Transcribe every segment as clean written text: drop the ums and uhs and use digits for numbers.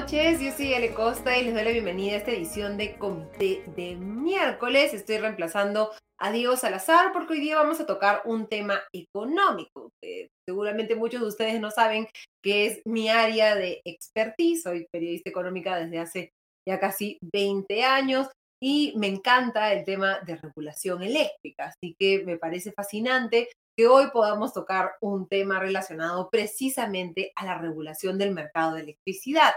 noches, yo soy Ale Costa y les doy la bienvenida a esta edición de Comité de Miércoles. Estoy reemplazando a Diego Salazar porque hoy día vamos a tocar un tema económico. Seguramente muchos de ustedes no saben que es mi área de expertise. Soy periodista económica desde hace ya casi 20 años y me encanta el tema de regulación eléctrica, así que me parece fascinante que hoy podamos tocar un tema relacionado precisamente a la regulación del mercado de electricidad,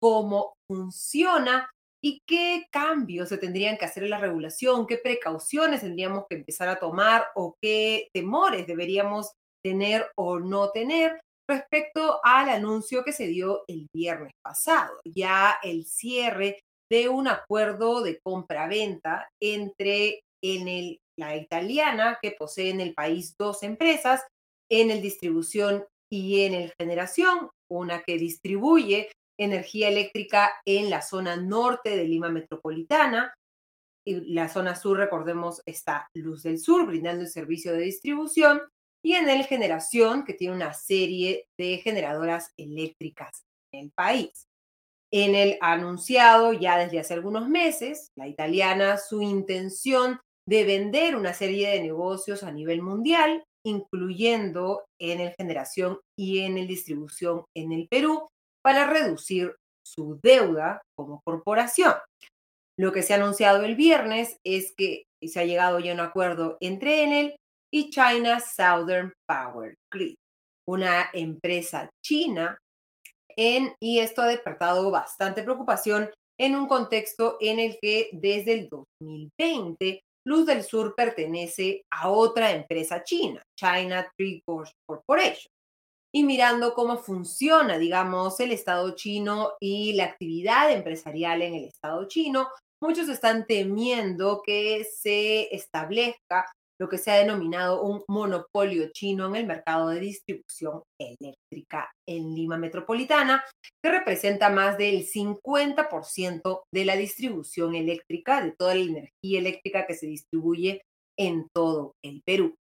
cómo funciona y qué cambios se tendrían que hacer en la regulación, qué precauciones tendríamos que empezar a tomar o qué temores deberíamos tener o no tener respecto al anuncio que se dio el viernes pasado, ya el cierre de un acuerdo de compra-venta entre Enel, la italiana, que posee en el país dos empresas, Enel Distribución y Enel Generación, una que distribuye energía eléctrica en la zona norte de Lima metropolitana, y la zona sur, recordemos, está Luz del Sur, brindando el servicio de distribución, y Enel Generación, que tiene una serie de generadoras eléctricas en el país. Enel ha anunciado ya desde hace algunos meses, la italiana, su intención de vender una serie de negocios a nivel mundial, incluyendo Enel Generación y Enel Distribución en el Perú, para reducir su deuda como corporación. Lo que se ha anunciado el viernes es que se ha llegado ya a un acuerdo entre Enel y China Southern Power Grid, una empresa china, y esto ha despertado bastante preocupación en un contexto en el que desde el 2020 Luz del Sur pertenece a otra empresa china, China Three Gorges Corporation. Y mirando cómo funciona, digamos, el Estado chino y la actividad empresarial en el Estado chino, muchos están temiendo que se establezca lo que se ha denominado un monopolio chino en el mercado de distribución eléctrica en Lima metropolitana, que representa más del 50% de la distribución eléctrica, de toda la energía eléctrica que se distribuye en todo el Perú.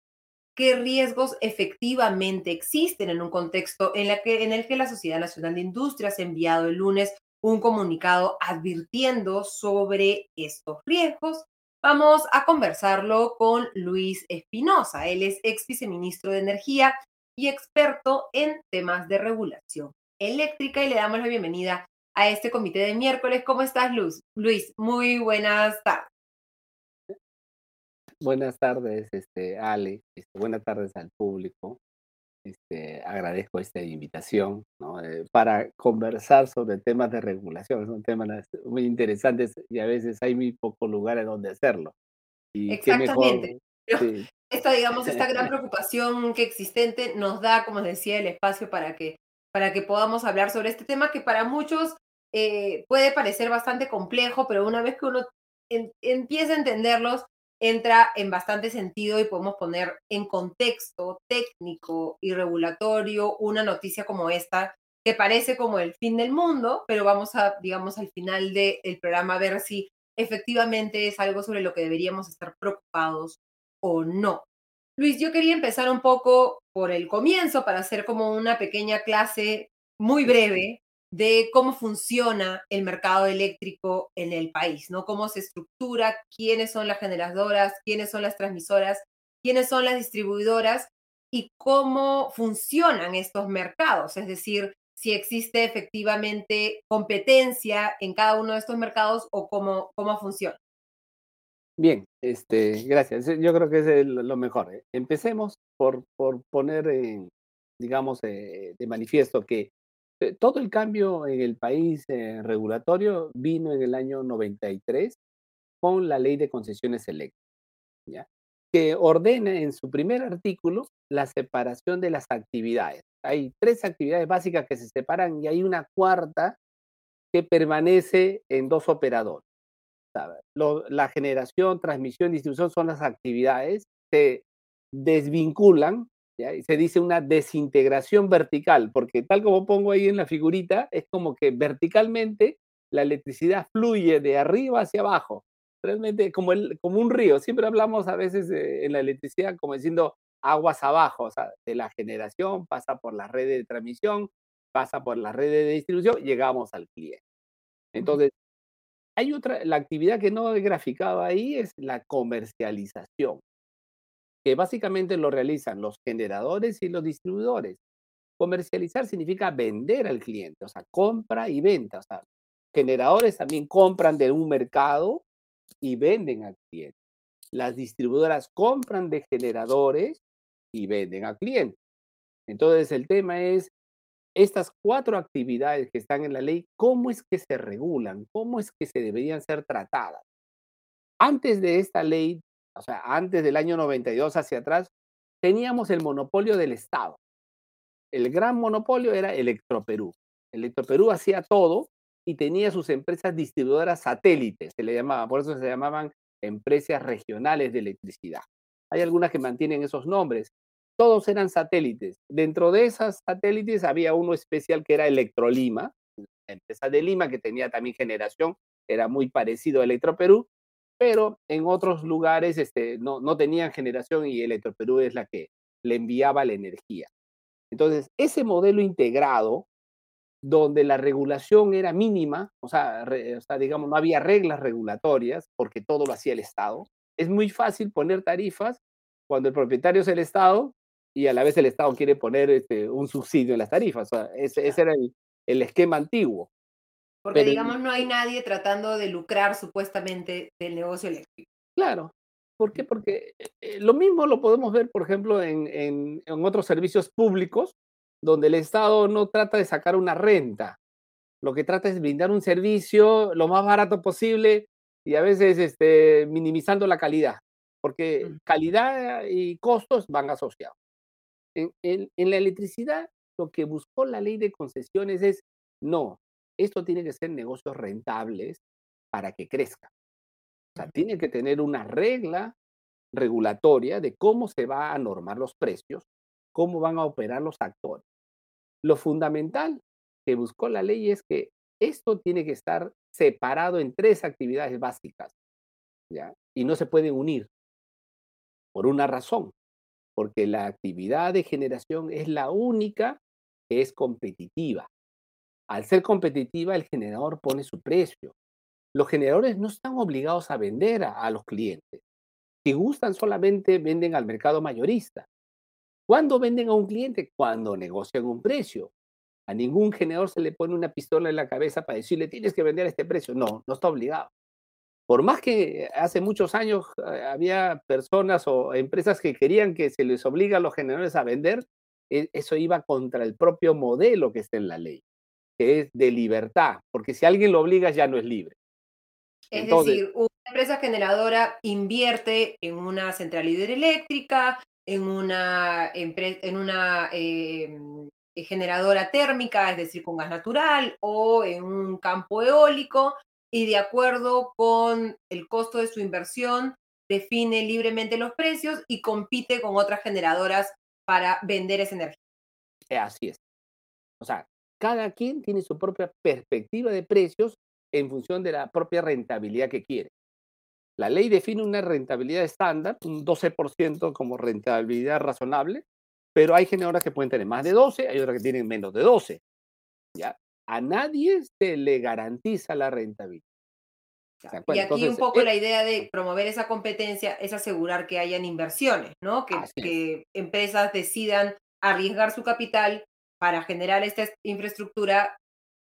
¿Qué riesgos efectivamente existen en un contexto en el que la Sociedad Nacional de Industrias ha enviado el lunes un comunicado advirtiendo sobre estos riesgos? Vamos a conversarlo con Luis Espinoza. Él es ex viceministro de Energía y experto en temas de regulación eléctrica y le damos la bienvenida a este comité de miércoles. ¿Cómo estás, Luz? Luis, muy buenas tardes. Buenas tardes, Ale. Buenas tardes al público. Agradezco esta invitación, ¿no? Para conversar sobre temas de regulación. Son temas muy interesantes y a veces hay muy pocos lugares donde hacerlo. Y exactamente. Qué mejor, sí. Esta gran preocupación que existente nos da, como decía, el espacio para que podamos hablar sobre este tema que para muchos puede parecer bastante complejo, pero una vez que uno empieza a entenderlos, entra en bastante sentido y podemos poner en contexto técnico y regulatorio una noticia como esta, que parece como el fin del mundo, pero vamos a, digamos, al final del programa a ver si efectivamente es algo sobre lo que deberíamos estar preocupados o no. Luis, yo quería empezar un poco por el comienzo para hacer como una pequeña clase muy breve de cómo funciona el mercado eléctrico en el país, ¿no? Cómo se estructura, quiénes son las generadoras, quiénes son las transmisoras, quiénes son las distribuidoras y cómo funcionan estos mercados. Es decir, si existe efectivamente competencia en cada uno de estos mercados o cómo funciona. Bien, gracias. Yo creo que es lo mejor. Empecemos por poner, de manifiesto que todo el cambio en el país regulatorio vino en el año 93 con la Ley de Concesiones Eléctricas, ¿ya? Que ordena en su primer artículo la separación de las actividades. Hay tres actividades básicas que se separan y hay una cuarta que permanece en dos operadores. La generación, transmisión y distribución son las actividades, se desvinculan. ¿Ya? Y se dice una desintegración vertical, porque tal como pongo ahí en la figurita, es como que verticalmente la electricidad fluye de arriba hacia abajo, realmente como un río. Siempre hablamos a veces en la electricidad como diciendo aguas abajo, o sea, de la generación pasa por las redes de transmisión, pasa por las redes de distribución, llegamos al cliente. Entonces, hay otra, la actividad que no he graficado ahí es la comercialización, que básicamente lo realizan los generadores y los distribuidores. Comercializar significa vender al cliente, o sea, compra y venta. O sea, generadores también compran de un mercado y venden al cliente. Las distribuidoras compran de generadores y venden al cliente. Entonces, el tema es estas cuatro actividades que están en la ley, ¿cómo es que se regulan? ¿Cómo es que se deberían ser tratadas? Antes de esta ley, o sea, antes del año 92 hacia atrás, teníamos el monopolio del Estado. El gran monopolio era Electroperú. Electroperú hacía todo y tenía sus empresas distribuidoras satélites, se le llamaba, por eso se llamaban empresas regionales de electricidad. Hay algunas que mantienen esos nombres. Todos eran satélites. Dentro de esas satélites había uno especial que era Electrolima, la empresa de Lima que tenía también generación, era muy parecido a Electroperú, pero en otros lugares no tenían generación y Electroperú es la que le enviaba la energía. Entonces, ese modelo integrado, donde la regulación era mínima, digamos, no había reglas regulatorias, porque todo lo hacía el Estado, es muy fácil poner tarifas cuando el propietario es el Estado y a la vez el Estado quiere poner un subsidio en las tarifas. O sea, ese era el esquema antiguo. Porque, pero, digamos, no hay nadie tratando de lucrar supuestamente del negocio eléctrico. Claro. ¿Por qué? Porque lo mismo lo podemos ver, por ejemplo, en otros servicios públicos, donde el Estado no trata de sacar una renta. Lo que trata es brindar un servicio lo más barato posible y a veces minimizando la calidad, porque calidad y costos van asociados. En la electricidad, lo que buscó la ley de concesiones es, no, esto tiene que ser negocios rentables para que crezca. O sea, tiene que tener una regla regulatoria de cómo se va a normar los precios, cómo van a operar los actores. Lo fundamental que buscó la ley es que esto tiene que estar separado en tres actividades básicas, ¿ya? Y no se pueden unir por una razón, porque la actividad de generación es la única que es competitiva. Al ser competitiva, el generador pone su precio. Los generadores no están obligados a vender a los clientes. Si gustan, solamente venden al mercado mayorista. ¿Cuándo venden a un cliente? Cuando negocian un precio. A ningún generador se le pone una pistola en la cabeza para decirle, tienes que vender a este precio. No, no está obligado. Por más que hace muchos años había personas o empresas que querían que se les obliga a los generadores a vender, eso iba contra el propio modelo que está en la ley, que es de libertad, porque si alguien lo obliga ya no es libre. Entonces, es decir, una empresa generadora invierte en una central hidroeléctrica, en una generadora térmica, es decir, con gas natural, o en un campo eólico, y de acuerdo con el costo de su inversión, define libremente los precios y compite con otras generadoras para vender esa energía. Así es. O sea, cada quien tiene su propia perspectiva de precios en función de la propia rentabilidad que quiere. La ley define una rentabilidad estándar, un 12% como rentabilidad razonable, pero hay generadoras que pueden tener más de 12, hay otras que tienen menos de 12. ¿Ya? A nadie se le garantiza la rentabilidad. Y aquí entonces, un poco la idea de promover esa competencia es asegurar que hayan inversiones, ¿no? Que empresas decidan arriesgar su capital para generar esta infraestructura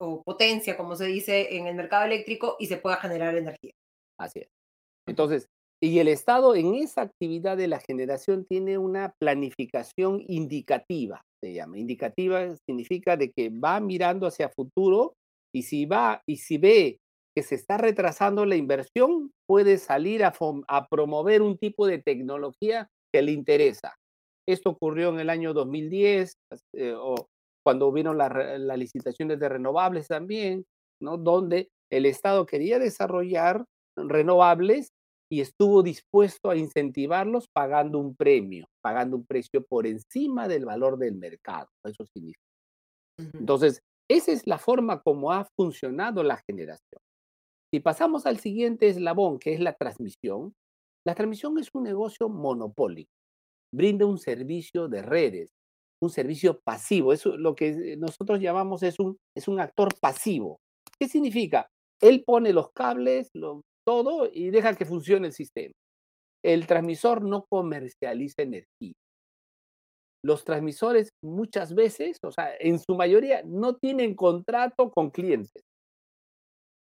o potencia, como se dice en el mercado eléctrico, y se pueda generar energía. Así es. Entonces, y el Estado en esa actividad de la generación tiene una planificación indicativa, se llama. Indicativa significa de que va mirando hacia futuro y si ve que se está retrasando la inversión, puede salir a promover un tipo de tecnología que le interesa. Esto ocurrió en el año 2010, cuando hubieron las licitaciones de renovables también, ¿no? Donde el Estado quería desarrollar renovables y estuvo dispuesto a incentivarlos pagando un premio, pagando un precio por encima del valor del mercado. Eso significa. Entonces, esa es la forma como ha funcionado la generación. Si pasamos al siguiente eslabón, que es la transmisión, la transmisión es un negocio monopólico. Brinda un servicio de redes, un servicio pasivo. Eso es lo que nosotros llamamos es un actor pasivo. ¿Qué significa? Él pone los cables, todo, y deja que funcione el sistema. El transmisor no comercializa energía. Los transmisores muchas veces, o sea, en su mayoría, no tienen contrato con clientes.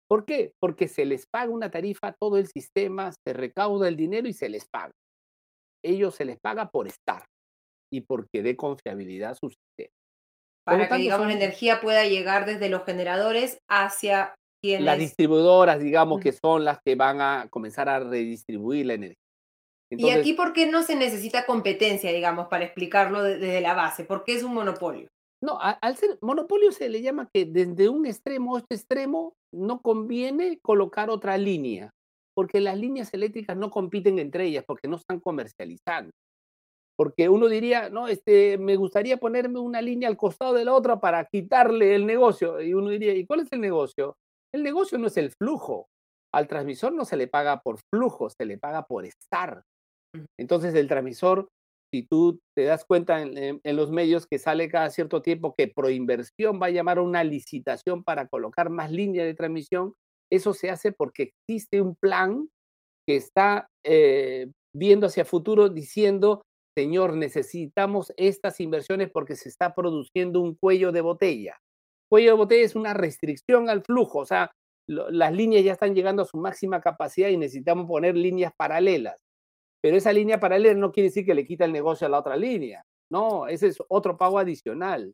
¿Por qué? Porque se les paga una tarifa, todo el sistema, se recauda el dinero y se les paga. Ellos se les paga por estar y porque dé confiabilidad a su sistema. Para que, digamos, la energía pueda llegar desde los generadores hacia quienes... Las distribuidoras, digamos, que son las que van a comenzar a redistribuir la energía. Entonces, ¿y aquí por qué no se necesita competencia, digamos, para explicarlo desde la base? ¿Por qué es un monopolio? No, al ser monopolio se le llama que desde un extremo a este extremo no conviene colocar otra línea, porque las líneas eléctricas no compiten entre ellas, porque no están comercializando. Porque uno diría, no, me gustaría ponerme una línea al costado de la otra para quitarle el negocio. Y uno diría, ¿y cuál es el negocio? El negocio no es el flujo. Al transmisor no se le paga por flujo, se le paga por estar. Entonces el transmisor, si tú te das cuenta en los medios que sale cada cierto tiempo que Proinversión va a llamar a una licitación para colocar más líneas de transmisión, eso se hace porque existe un plan que está viendo hacia futuro diciendo, señor, necesitamos estas inversiones porque se está produciendo un cuello de botella. Cuello de botella es una restricción al flujo, o sea, las líneas ya están llegando a su máxima capacidad y necesitamos poner líneas paralelas. Pero esa línea paralela no quiere decir que le quita el negocio a la otra línea. No, ese es otro pago adicional.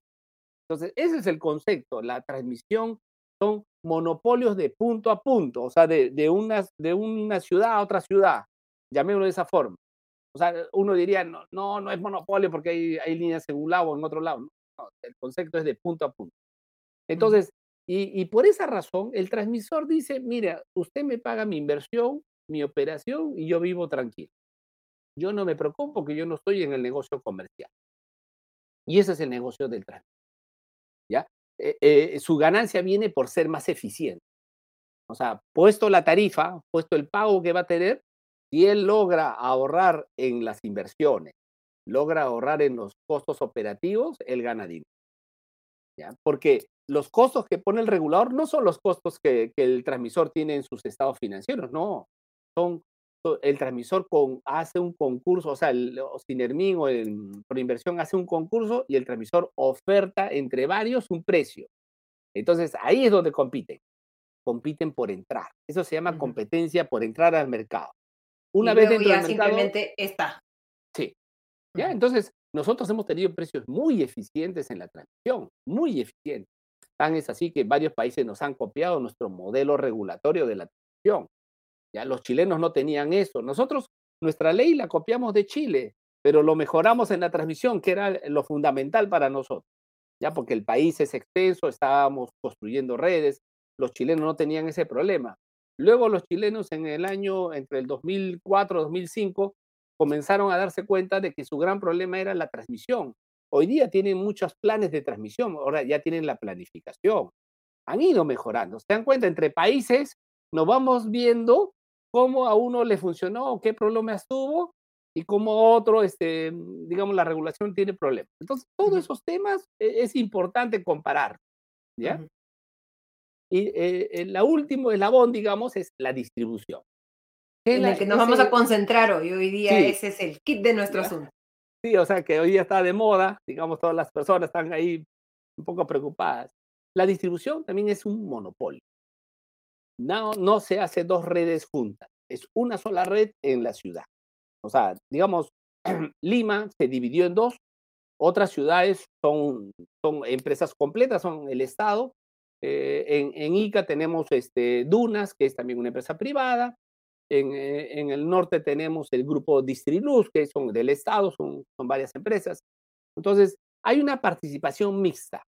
Entonces, ese es el concepto. La transmisión son monopolios de punto a punto, o sea, de una ciudad a otra ciudad. Llamémoslo de esa forma. O sea, uno diría, no es monopolio porque hay líneas en un lado o en otro lado. No, el concepto es de punto a punto. Entonces, y por esa razón, el transmisor dice, mira, usted me paga mi inversión, mi operación y yo vivo tranquilo. Yo no me preocupo porque yo no estoy en el negocio comercial. Y ese es el negocio del tránsito. ¿Ya? Su ganancia viene por ser más eficiente. O sea, puesto la tarifa, puesto el pago que va a tener, si él logra ahorrar en las inversiones, logra ahorrar en los costos operativos, él gana dinero. ¿Ya? Porque los costos que pone el regulador no son los costos que el transmisor tiene en sus estados financieros, no. El transmisor hace un concurso, o sea, el Osinergmin o el Proinversión hace un concurso y el transmisor oferta entre varios un precio. Entonces, ahí es donde compiten por entrar. Eso se llama competencia por entrar al mercado. Una vez dentro del mercado... simplemente está. Sí. ¿Ya? Entonces, nosotros hemos tenido precios muy eficientes en la transmisión, muy eficientes. Tan es así que varios países nos han copiado nuestro modelo regulatorio de la transmisión. Ya, los chilenos no tenían eso. Nosotros, nuestra ley la copiamos de Chile, pero lo mejoramos en la transmisión, que era lo fundamental para nosotros. Ya, porque el país es extenso, estábamos construyendo redes, los chilenos no tenían ese problema. Luego los chilenos en el año, entre el 2004 y 2005, comenzaron a darse cuenta de que su gran problema era la transmisión. Hoy día tienen muchos planes de transmisión, ahora ya tienen la planificación. Han ido mejorando. Se dan cuenta, entre países nos vamos viendo cómo a uno le funcionó, qué problemas tuvo y cómo a otro, digamos, la regulación tiene problemas. Entonces, todos esos temas es importante comparar, ¿ya? Y el último eslabón, digamos, es la distribución. En el que nos vamos a concentrar hoy día, sí. Ese es el kit de nuestro asunto. Sí, o sea, que hoy día está de moda, digamos, todas las personas están ahí un poco preocupadas. La distribución también es un monopolio. No se hace dos redes juntas, es una sola red en la ciudad. O sea, digamos, Lima se dividió en dos, otras ciudades son empresas completas, son el Estado. En Ica tenemos DUNAS, que es también una empresa privada. En el norte tenemos el grupo Distriluz, que son del Estado, son varias empresas. Entonces, hay una participación mixta.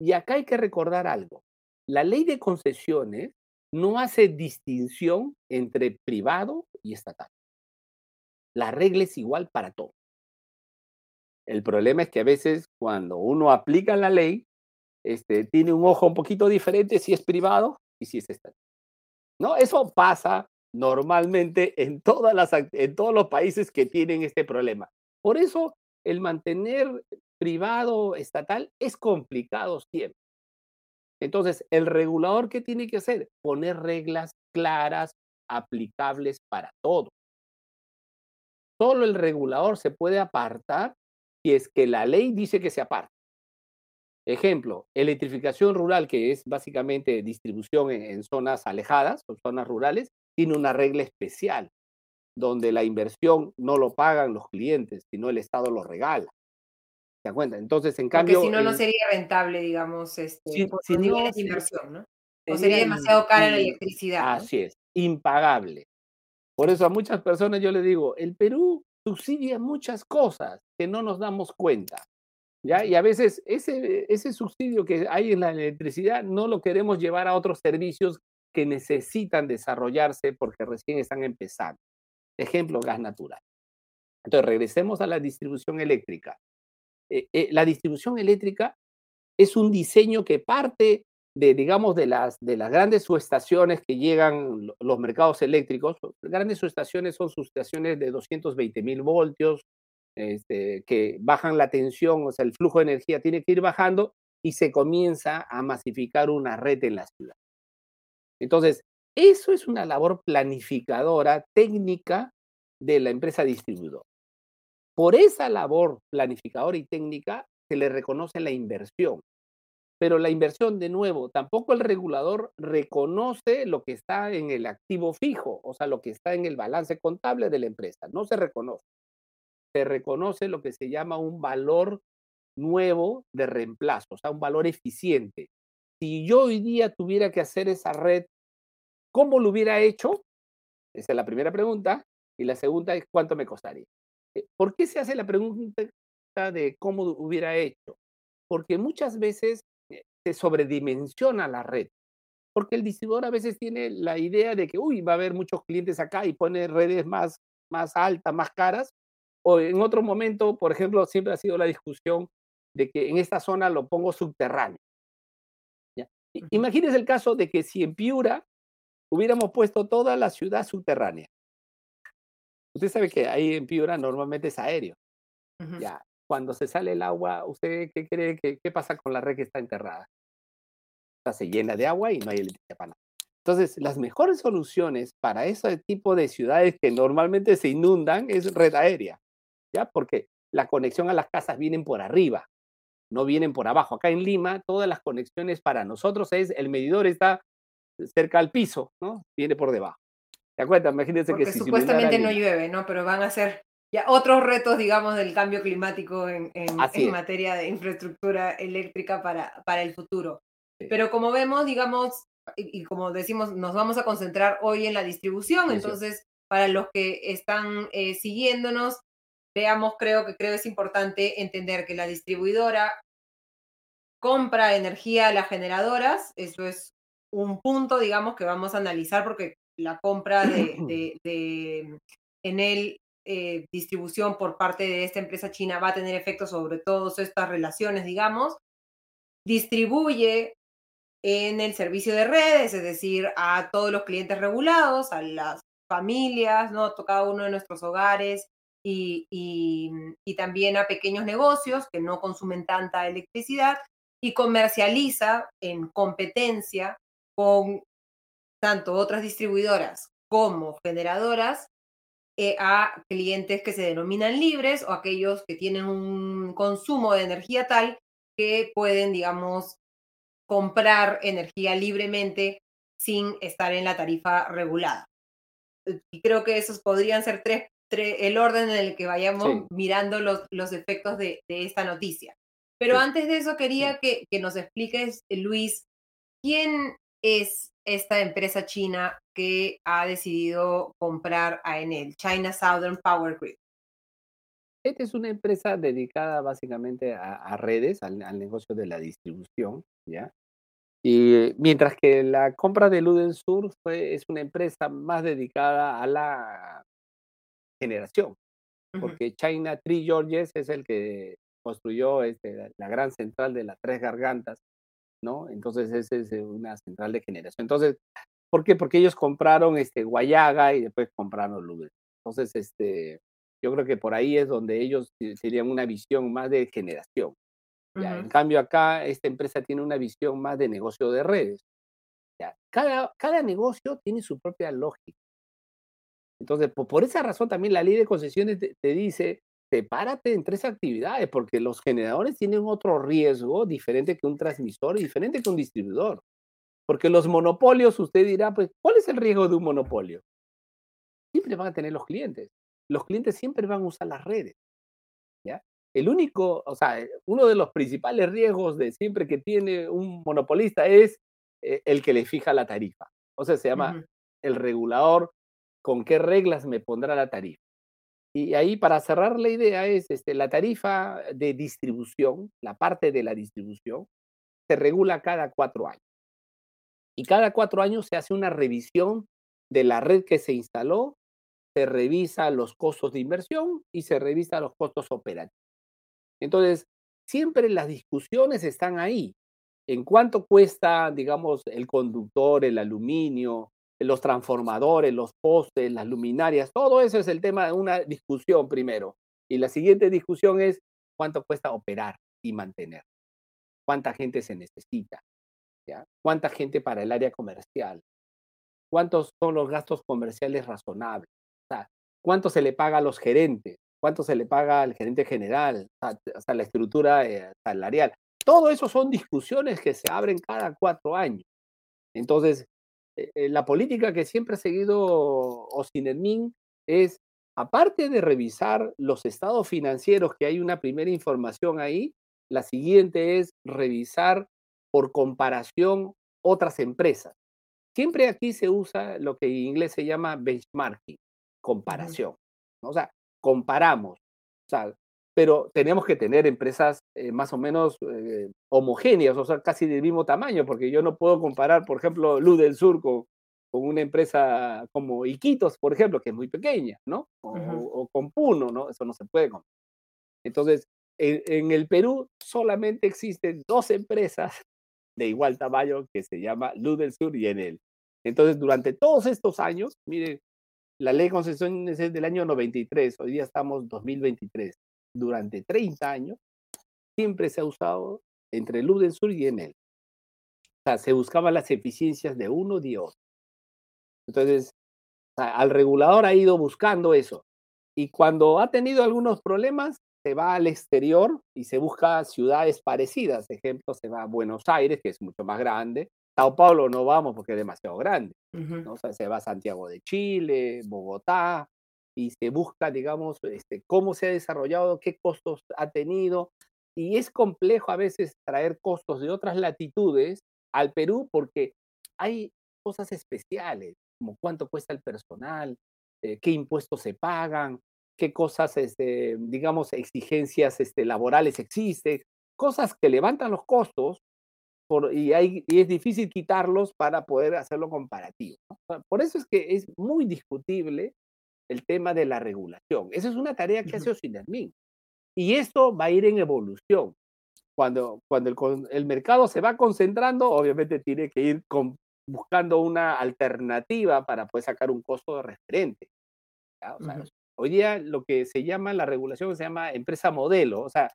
Y acá hay que recordar algo. La ley de concesiones no hace distinción entre privado y estatal. La regla es igual para todos. El problema es que a veces cuando uno aplica la ley, tiene un ojo un poquito diferente si es privado y si es estatal. No, eso pasa normalmente en todos los países que tienen este problema. Por eso el mantener privado, estatal, es complicado siempre. Entonces, el regulador, ¿qué tiene que hacer? Poner reglas claras, aplicables para todos. Solo el regulador se puede apartar si es que la ley dice que se aparta. Ejemplo, electrificación rural, que es básicamente distribución en zonas alejadas, o zonas rurales, tiene una regla especial, donde la inversión no lo pagan los clientes, sino el Estado lo regala. ¿Se dan cuenta? Entonces, en cambio... Porque si no, no sería rentable, digamos, por niveles de inversión, ¿no? O sería demasiado cara la electricidad. Así es, impagable. Por eso a muchas personas yo les digo, el Perú subsidia muchas cosas que no nos damos cuenta, ¿ya? Y a veces ese subsidio que hay en la electricidad no lo queremos llevar a otros servicios que necesitan desarrollarse porque recién están empezando. Ejemplo, gas natural. Entonces, regresemos a la distribución eléctrica. La distribución eléctrica es un diseño que parte de las grandes subestaciones que llegan los mercados eléctricos. Grandes subestaciones son subestaciones de 220.000 voltios, que bajan la tensión, o sea, el flujo de energía tiene que ir bajando y se comienza a masificar una red en la ciudad. Entonces, eso es una labor planificadora técnica de la empresa distribuidora. Por esa labor planificadora y técnica se le reconoce la inversión. Pero la inversión, de nuevo, tampoco el regulador reconoce lo que está en el activo fijo, o sea, lo que está en el balance contable de la empresa. No se reconoce. Se reconoce lo que se llama un valor nuevo de reemplazo, o sea, un valor eficiente. Si yo hoy día tuviera que hacer esa red, ¿cómo lo hubiera hecho? Esa es la primera pregunta. Y la segunda es, ¿cuánto me costaría? ¿Por qué se hace la pregunta de cómo hubiera hecho? Porque muchas veces se sobredimensiona la red. Porque el distribuidor a veces tiene la idea de que, va a haber muchos clientes acá y pone redes más altas, más caras. O en otro momento, por ejemplo, siempre ha sido la discusión de que en esta zona lo pongo subterráneo. ¿Ya? Imagínense el caso de que si en Piura hubiéramos puesto toda la ciudad subterránea. Usted sabe que ahí en Piura normalmente es aéreo. Uh-huh. Ya, cuando se sale el agua, ¿usted qué cree? ¿Qué pasa con la red que está enterrada? O sea, se llena de agua y no hay electricidad para nada. Entonces, las mejores soluciones para ese tipo de ciudades que normalmente se inundan es red aérea, ¿ya? Porque la conexión a las casas vienen por arriba, no vienen por abajo. Acá en Lima, todas las conexiones para nosotros es, el medidor está cerca al piso, ¿no? Viene por debajo. ¿Te acuerdas? Imagínense porque que si supuestamente no llueve, ¿no? Pero van a ser ya otros retos, digamos, del cambio climático en materia de infraestructura eléctrica para el futuro. Sí. Pero como vemos, digamos, y como decimos, nos vamos a concentrar hoy en la distribución. Sí, entonces, sí. Para los que están siguiéndonos, veamos, creo es importante entender que la distribuidora compra energía a las generadoras. Eso es un punto, digamos, que vamos a analizar porque la compra de Enel Distribución por parte de esta empresa china va a tener efectos sobre todas estas relaciones, digamos. Distribuye en el servicio de redes, es decir, a todos los clientes regulados, a las familias, ¿no? A cada uno de nuestros hogares y también a pequeños negocios que no consumen tanta electricidad, y comercializa en competencia con tanto otras distribuidoras como generadoras a clientes que se denominan libres o aquellos que tienen un consumo de energía tal que pueden, digamos, comprar energía libremente sin estar en la tarifa regulada. Y creo que esos podrían ser el orden en el que vayamos mirando los efectos de esta noticia. Pero antes de eso quería que nos expliques, Luis, ¿quién es esta empresa china que ha decidido comprar a Enel, China Southern Power Grid? Esta es una empresa dedicada básicamente a redes, al negocio de la distribución, ¿ya? Y mientras que la compra de Luz del Sur es una empresa más dedicada a la generación, porque China Three Gorges es el que construyó la gran central de las Tres Gargantas, ¿no? Entonces esa es una central de generación. Entonces, ¿por qué? Porque ellos compraron Guayaga y después compraron Lube. Entonces, Yo creo que por ahí es donde ellos serían una visión más de generación. ¿Ya? Uh-huh. En cambio, acá esta empresa tiene una visión más de negocio de redes. ¿Ya? Cada negocio tiene su propia lógica. Entonces, por esa razón también la ley de concesiones te dice, sepárate en tres actividades, porque los generadores tienen otro riesgo diferente que un transmisor y diferente que un distribuidor. Porque los monopolios, usted dirá, pues, ¿cuál es el riesgo de un monopolio? Siempre van a tener los clientes. Los clientes siempre van a usar las redes. ¿Ya? Uno de los principales riesgos de siempre que tiene un monopolista es el que le fija la tarifa. O sea, se llama el regulador, con qué reglas me pondrá la tarifa. Y ahí, para cerrar la idea, es la tarifa de distribución, la parte de la distribución, se regula cada 4 años. Y cada 4 años se hace una revisión de la red que se instaló, se revisa los costos de inversión y se revisa los costos operativos. Entonces, siempre las discusiones están ahí. En cuánto cuesta, digamos, el conductor, el aluminio, los transformadores, los postes, las luminarias, todo eso es el tema de una discusión primero. Y la siguiente discusión es cuánto cuesta operar y mantener, cuánta gente se necesita, ¿ya? Cuánta gente para el área comercial, cuántos son los gastos comerciales razonables, o sea, cuánto se le paga a los gerentes, cuánto se le paga al gerente general, hasta la estructura salarial. Todo eso son discusiones que se abren cada 4 años. Entonces, la política que siempre ha seguido Osinergmin es, aparte de revisar los estados financieros, que hay una primera información ahí, la siguiente es revisar por comparación otras empresas. Siempre aquí se usa lo que en inglés se llama benchmarking, comparación, ¿no? O sea, comparamos, o sea, pero tenemos que tener empresas más o menos homogéneas, o sea, casi del mismo tamaño, porque yo no puedo comparar, por ejemplo, Luz del Sur con una empresa como Iquitos, por ejemplo, que es muy pequeña, ¿no? O con Puno, ¿no? Eso no se puede comparar. Entonces, en el Perú solamente existen 2 empresas de igual tamaño que se llama Luz del Sur y Enel. Entonces, durante todos estos años, miren, la ley de concesiones es del año 93, hoy día estamos 2023. Durante 30 años, siempre se ha usado entre Luz del Sur y Enel. O sea, se buscaban las eficiencias de uno y otro. Entonces, al regulador ha ido buscando eso. Y cuando ha tenido algunos problemas, se va al exterior y se busca ciudades parecidas. Por ejemplo, se va a Buenos Aires, que es mucho más grande. Sao Paulo no vamos porque es demasiado grande. ¿No? O sea, se va a Santiago de Chile, Bogotá. Y se busca, digamos, cómo se ha desarrollado, qué costos ha tenido. Y es complejo a veces traer costos de otras latitudes al Perú porque hay cosas especiales, como cuánto cuesta el personal, qué impuestos se pagan, qué cosas, digamos, exigencias laborales existen, cosas que levantan los costos y es difícil quitarlos para poder hacerlo comparativo, ¿no? Por eso es que es muy discutible el tema de la regulación. Esa es una tarea que hace Osinergmin. Y esto va a ir en evolución. Cuando el mercado se va concentrando, obviamente tiene que ir buscando una alternativa para poder sacar un costo de referente. O sea, hoy día lo que se llama la regulación se llama empresa modelo. O sea,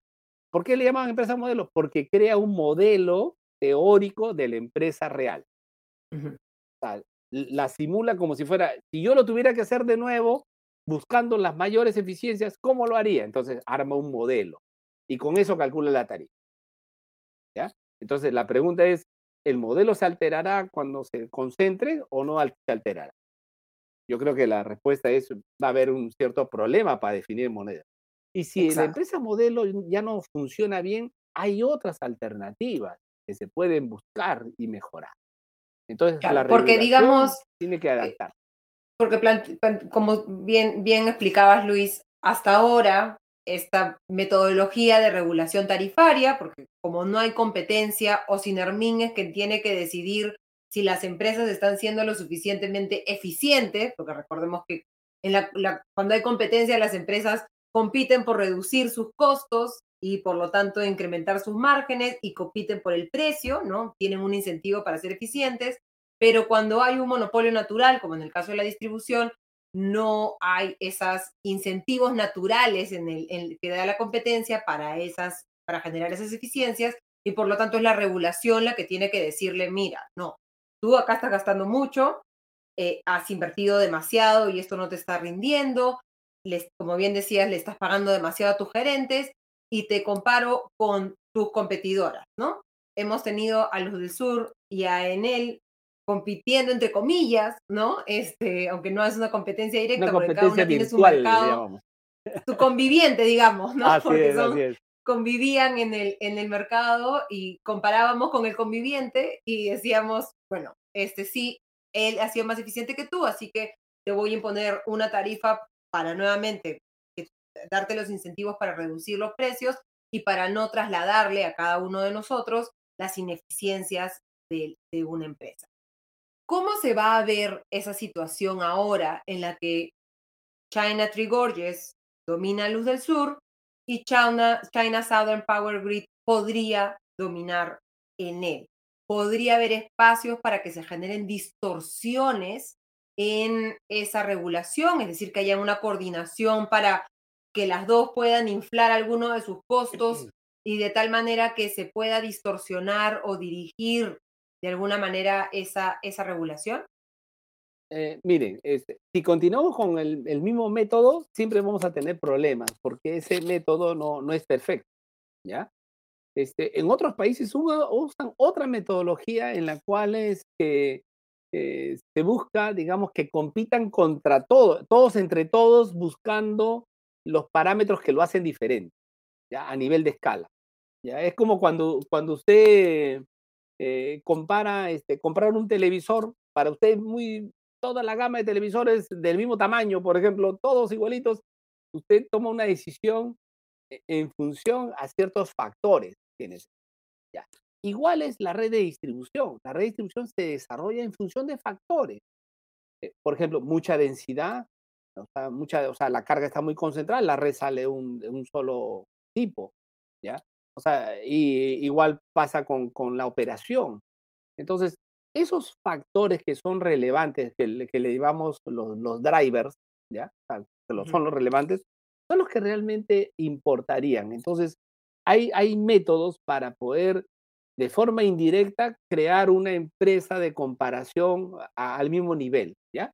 ¿por qué le llaman empresa modelo? Porque crea un modelo teórico de la empresa real. O sea, la simula como si fuera, si yo lo tuviera que hacer de nuevo, buscando las mayores eficiencias, ¿cómo lo haría? Entonces arma un modelo y con eso calcula la tarifa. ¿Ya? Entonces la pregunta es, ¿el modelo se alterará cuando se concentre o no se alterará? Yo creo que la respuesta es, va a haber un cierto problema para definir moneda. Y si la empresa modelo ya no funciona bien, hay otras alternativas que se pueden buscar y mejorar. Entonces, claro, porque digamos, tiene que adaptar. Porque como bien explicabas, Luis, hasta ahora esta metodología de regulación tarifaria, porque como no hay competencia, Osinergmin es quien tiene que decidir si las empresas están siendo lo suficientemente eficientes, porque recordemos que cuando hay competencia las empresas compiten por reducir sus costos y por lo tanto incrementar sus márgenes y compiten por el precio, ¿no? Tienen un incentivo para ser eficientes, pero cuando hay un monopolio natural, como en el caso de la distribución, no hay esos incentivos naturales en el que da la competencia para generar esas eficiencias, y por lo tanto es la regulación la que tiene que decirle, mira, no, tú acá estás gastando mucho, has invertido demasiado y esto no te está rindiendo, como bien decías, le estás pagando demasiado a tus gerentes, y te comparo con tus competidoras, ¿no? Hemos tenido a Luz del Sur y a Enel compitiendo, entre comillas, ¿no? Aunque no es una competencia directa, porque cada una tiene su mercado, digamos, su conviviente, digamos, ¿no? Convivían en el mercado, y comparábamos con el conviviente y decíamos, bueno, sí, él ha sido más eficiente que tú, así que te voy a imponer una tarifa para nuevamente darte los incentivos para reducir los precios y para no trasladarle a cada uno de nosotros las ineficiencias de una empresa. ¿Cómo se va a ver esa situación ahora en la que China Three Gorges domina Luz del Sur y China Southern Power Grid podría dominar Enel? Podría haber espacios para que se generen distorsiones en esa regulación, es decir, que haya una coordinación para que las dos puedan inflar alguno de sus costos y de tal manera que se pueda distorsionar o dirigir de alguna manera esa regulación? Miren, si continuamos con el mismo método, siempre vamos a tener problemas, porque ese método no es perfecto, ¿ya? En otros países usan otra metodología en la cual se busca, digamos, que compitan contra todos entre todos, buscando los parámetros que lo hacen diferente, ¿ya? A nivel de escala, ¿ya? Es como cuando usted compara, comprar un televisor, para usted toda la gama de televisores del mismo tamaño, por ejemplo, todos igualitos, usted toma una decisión en función a ciertos factores. Ya. Igual es la red de distribución. La red de distribución se desarrolla en función de factores. Por ejemplo, mucha densidad, la carga está muy concentrada, la red sale de un solo tipo, ¿ya? Y igual pasa con la operación. Entonces, esos factores que son relevantes, que le llamamos los drivers, ¿ya? Son los relevantes, son los que realmente importarían. Entonces, hay métodos para poder, de forma indirecta, crear una empresa de comparación al mismo nivel, ¿ya?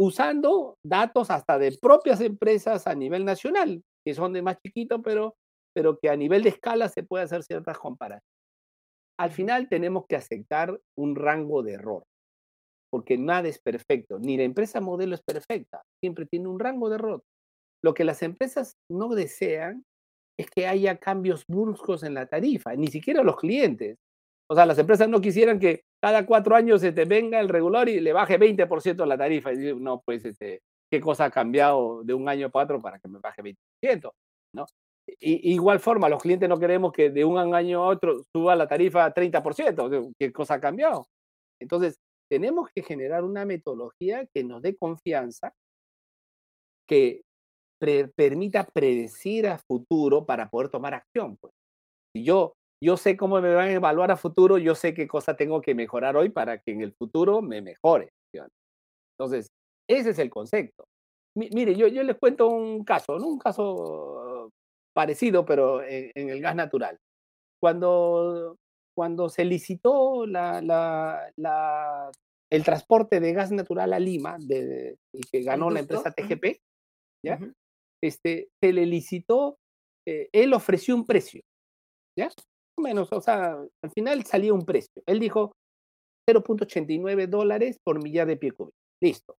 Usando datos hasta de propias empresas a nivel nacional, que son de más chiquito, pero que a nivel de escala se puede hacer ciertas comparaciones. Al final tenemos que aceptar un rango de error, porque nada es perfecto, ni la empresa modelo es perfecta, siempre tiene un rango de error. Lo que las empresas no desean es que haya cambios bruscos en la tarifa, ni siquiera los clientes. Las empresas no quisieran que cada 4 años se te venga el regulador y le baje 20% la tarifa. Y decir, no, pues, ¿qué cosa ha cambiado de un año para otro para que me baje 20%? ¿No? Y igual forma, los clientes no queremos que de un año a otro suba la tarifa a 30%. ¿Qué cosa ha cambiado? Entonces, tenemos que generar una metodología que nos dé confianza, que permita predecir a futuro para poder tomar acción. Pues. Si yo sé cómo me van a evaluar a futuro, yo sé qué cosa tengo que mejorar hoy para que en el futuro me mejore. Entonces, ese es el concepto. Mire, yo les cuento un caso, ¿no? Un caso parecido, pero en el gas natural. Cuando se licitó el transporte de gas natural a Lima, y que ganó la empresa TGP, ¿ya? Uh-huh. Se le licitó, él ofreció un precio, ¿ya? Menos, al final salía un precio. Él dijo $0.89 por millar de pie cúbico. Listo.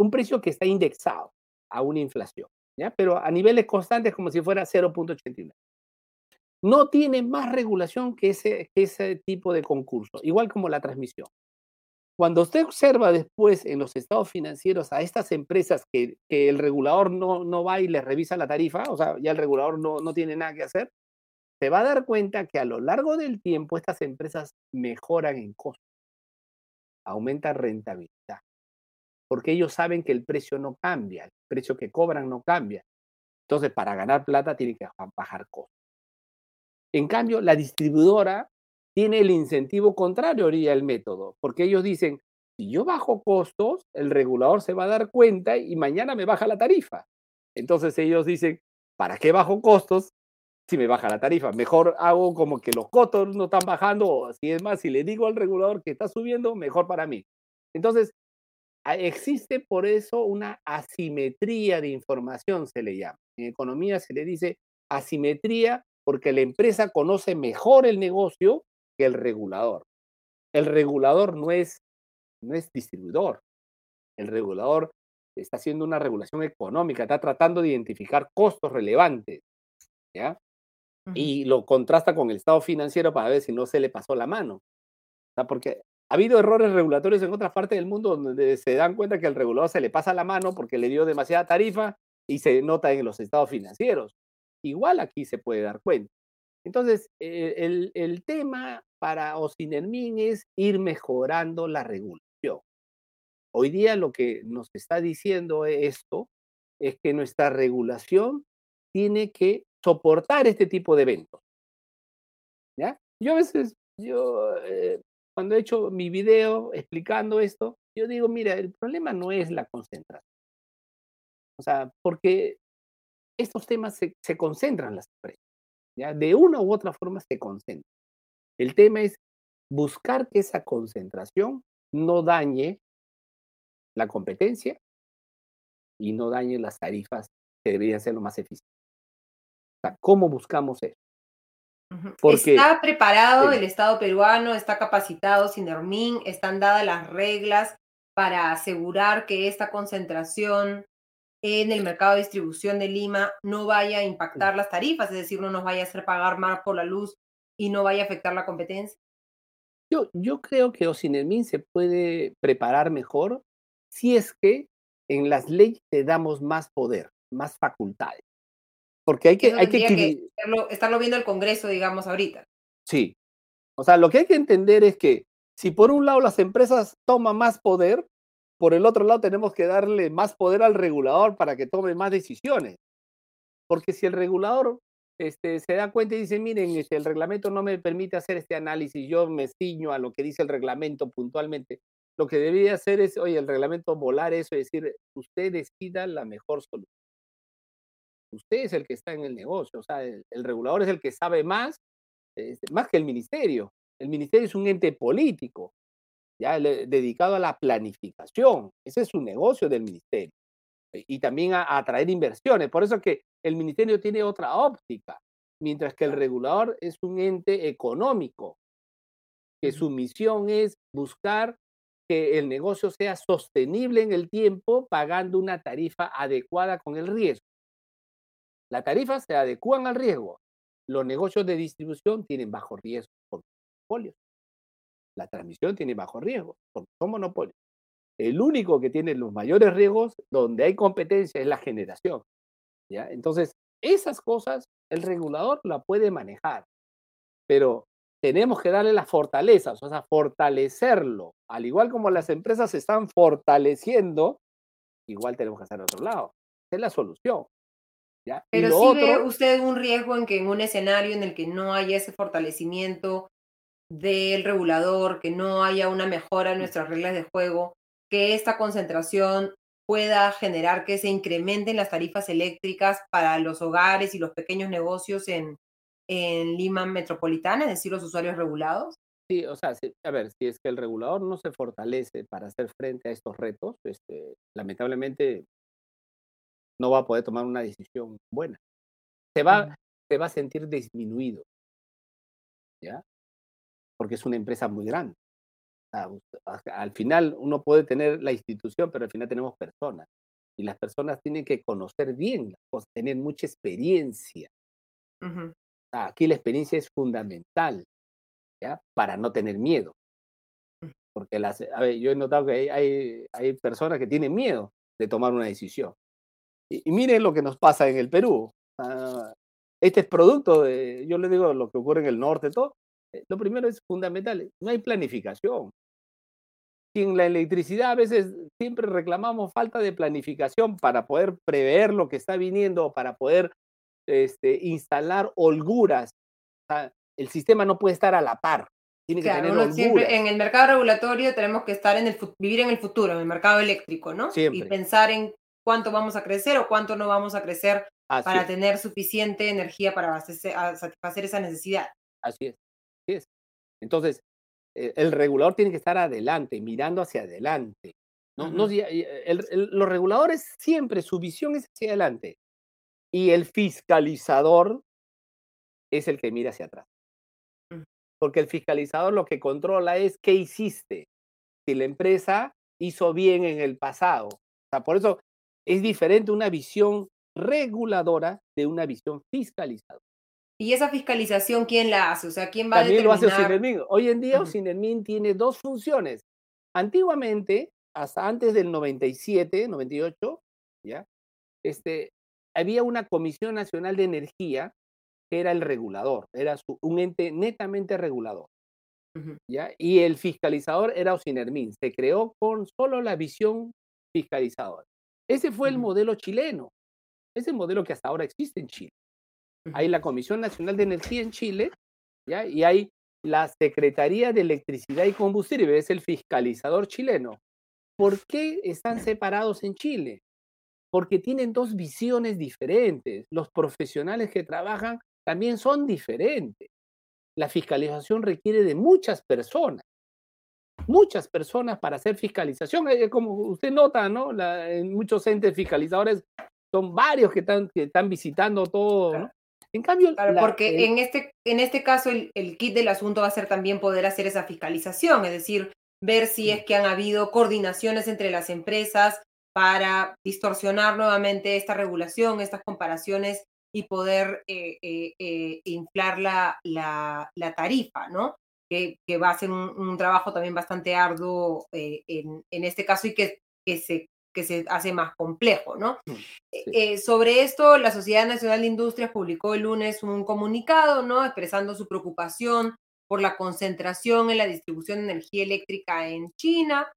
Un precio que está indexado a una inflación, ¿ya? Pero a niveles constantes como si fuera 0.89. No tiene más regulación que ese tipo de concurso, igual como la transmisión. Cuando usted observa después en los estados financieros a estas empresas que el regulador no va y les revisa la tarifa, ya el regulador no tiene nada que hacer, se va a dar cuenta que a lo largo del tiempo estas empresas mejoran en costo, aumentan rentabilidad, porque ellos saben que el precio no cambia, el precio que cobran no cambia. Entonces, para ganar plata tienen que bajar costos. En cambio, la distribuidora tiene el incentivo contrario al método, porque ellos dicen, Si yo bajo costos, el regulador se va a dar cuenta y mañana me baja la tarifa. Entonces ellos dicen, ¿para qué bajo costos si me baja la tarifa? Mejor hago como que los costos no están bajando, o si es más, si le digo al regulador que está subiendo, mejor para mí. Entonces, existe por eso una asimetría de información, se le llama. En economía se le dice asimetría porque la empresa conoce mejor el negocio que el regulador. El regulador no es distribuidor. El regulador está haciendo una regulación económica, está tratando de identificar costos relevantes, ¿ya? Uh-huh. Y lo contrasta con el estado financiero para ver si no se le pasó la mano. O sea, porque ha habido errores regulatorios en otras partes del mundo donde se dan cuenta que al regulador se le pasa la mano porque le dio demasiada tarifa y se nota en los estados financieros. Igual aquí se puede dar cuenta. Entonces, el tema para Osinergmin es ir mejorando la regulación. Hoy día lo que nos está diciendo esto es que nuestra regulación tiene que soportar este tipo de eventos, ¿ya? Yo a veces, cuando he hecho mi video explicando esto, yo digo, mira, el problema no es la concentración. O sea, porque estos temas se concentran las empresas, ¿ya? De una u otra forma se concentran. El tema es buscar que esa concentración no dañe la competencia y no dañe las tarifas que deberían ser lo más eficientes. O sea, ¿cómo buscamos eso? Porque, ¿está preparado el Estado peruano? ¿Está capacitado Osinergmin? ¿Están dadas las reglas para asegurar que esta concentración en el mercado de distribución de Lima no vaya a impactar las tarifas? Es decir, no nos vaya a hacer pagar más por la luz y no vaya a afectar la competencia. Yo creo que Osinergmin se puede preparar mejor si es que en las leyes le damos más poder, más facultades. Porque hay que estarlo viendo el Congreso, digamos, ahorita. Sí. O sea, lo que hay que entender es que si por un lado las empresas toman más poder, por el otro lado tenemos que darle más poder al regulador para que tome más decisiones. Porque si el regulador se da cuenta y dice, miren, el reglamento no me permite hacer este análisis, yo me ciño a lo que dice el reglamento puntualmente. Lo que debería hacer es, oye, el reglamento volar eso y decir, usted decida la mejor solución. Usted es el que está en el negocio, o sea, el regulador es el que sabe más que el ministerio. El ministerio es un ente político, ya dedicado a la planificación. Ese es su negocio del ministerio. Y también a atraer inversiones. Por eso es que el ministerio tiene otra óptica, mientras que el regulador es un ente económico, que su misión es buscar que el negocio sea sostenible en el tiempo, pagando una tarifa adecuada con el riesgo. Las tarifas se adecúan al riesgo. Los negocios de distribución tienen bajo riesgo porque son monopolios. La transmisión tiene bajo riesgo porque son monopolios. El único que tiene los mayores riesgos donde hay competencia es la generación, ¿ya? Entonces, esas cosas el regulador la puede manejar, pero tenemos que darle las fortalezas, o sea, fortalecerlo. Al igual como las empresas se están fortaleciendo, igual tenemos que hacer otro lado. Esa es la solución, ¿ya? Pero sí ve usted un riesgo en que en un escenario en el que no haya ese fortalecimiento del regulador, que no haya una mejora en nuestras reglas de juego, que esta concentración pueda generar que se incrementen las tarifas eléctricas para los hogares y los pequeños negocios en Lima metropolitana, es decir, los usuarios regulados? Sí, o sea, sí, a ver, si es que el regulador no se fortalece para hacer frente a estos retos, lamentablemente no va a poder tomar una decisión buena. Se va a sentir disminuido, ¿ya? Porque es una empresa muy grande. Al final uno puede tener la institución, pero al final tenemos personas. Y las personas tienen que conocer bien las cosas, tener mucha experiencia. Uh-huh. Aquí la experiencia es fundamental, ¿ya? Para no tener miedo. Porque yo he notado que hay personas que tienen miedo de tomar una decisión. Y miren lo que nos pasa en el Perú. Este es producto de, yo les digo, lo que ocurre en el norte, todo. Lo primero es fundamental, no hay planificación. Y en la electricidad a veces siempre reclamamos falta de planificación para poder prever lo que está viniendo, para poder instalar holguras. O sea, el sistema no puede estar a la par. Tiene que tener uno siempre, en el mercado regulatorio tenemos que estar en el vivir en el futuro, en el mercado eléctrico, ¿no? Siempre. Y pensar en cuánto vamos a crecer o cuánto no vamos a crecer para tener suficiente energía para satisfacer esa necesidad. Así es. Así es. Entonces, el regulador tiene que estar adelante, mirando hacia adelante. ¿No? No, los reguladores siempre, su visión es hacia adelante. Y el fiscalizador es el que mira hacia atrás. Porque el fiscalizador lo que controla es qué hiciste, si la empresa hizo bien en el pasado. O sea, por eso es diferente una visión reguladora de una visión fiscalizadora. ¿Y esa fiscalización quién la hace? O sea, ¿quién va También a determinar? También lo hace Osinergmin. Hoy en día Osinergmin tiene dos funciones. Antiguamente, hasta antes del 97, 98, ¿ya? Había una Comisión Nacional de Energía que era el regulador, era un ente netamente regulador. ¿Ya? Y el fiscalizador era Osinergmin. Se creó con solo la visión fiscalizadora. Ese fue el modelo chileno. Ese modelo que hasta ahora existe en Chile. Hay la Comisión Nacional de Energía en Chile, ¿ya? Y hay la Secretaría de Electricidad y Combustible, es el fiscalizador chileno. ¿Por qué están separados en Chile? Porque tienen dos visiones diferentes. Los profesionales que trabajan también son diferentes. La fiscalización requiere de muchas personas para hacer fiscalización. Como usted nota, ¿no? En muchos entes fiscalizadores son varios que están visitando todo, ¿no? En cambio, claro, porque en este caso el kit del asunto va a ser también poder hacer esa fiscalización, es decir, ver si es que han habido coordinaciones entre las empresas para distorsionar nuevamente esta regulación, estas comparaciones y poder inflar la tarifa, ¿no? Que va a ser un trabajo también bastante arduo en este caso y que se hace más complejo, ¿no? Sí. Sobre esto, la Sociedad Nacional de Industrias publicó el lunes un comunicado, ¿no? Expresando su preocupación por la concentración en la distribución de energía eléctrica en China,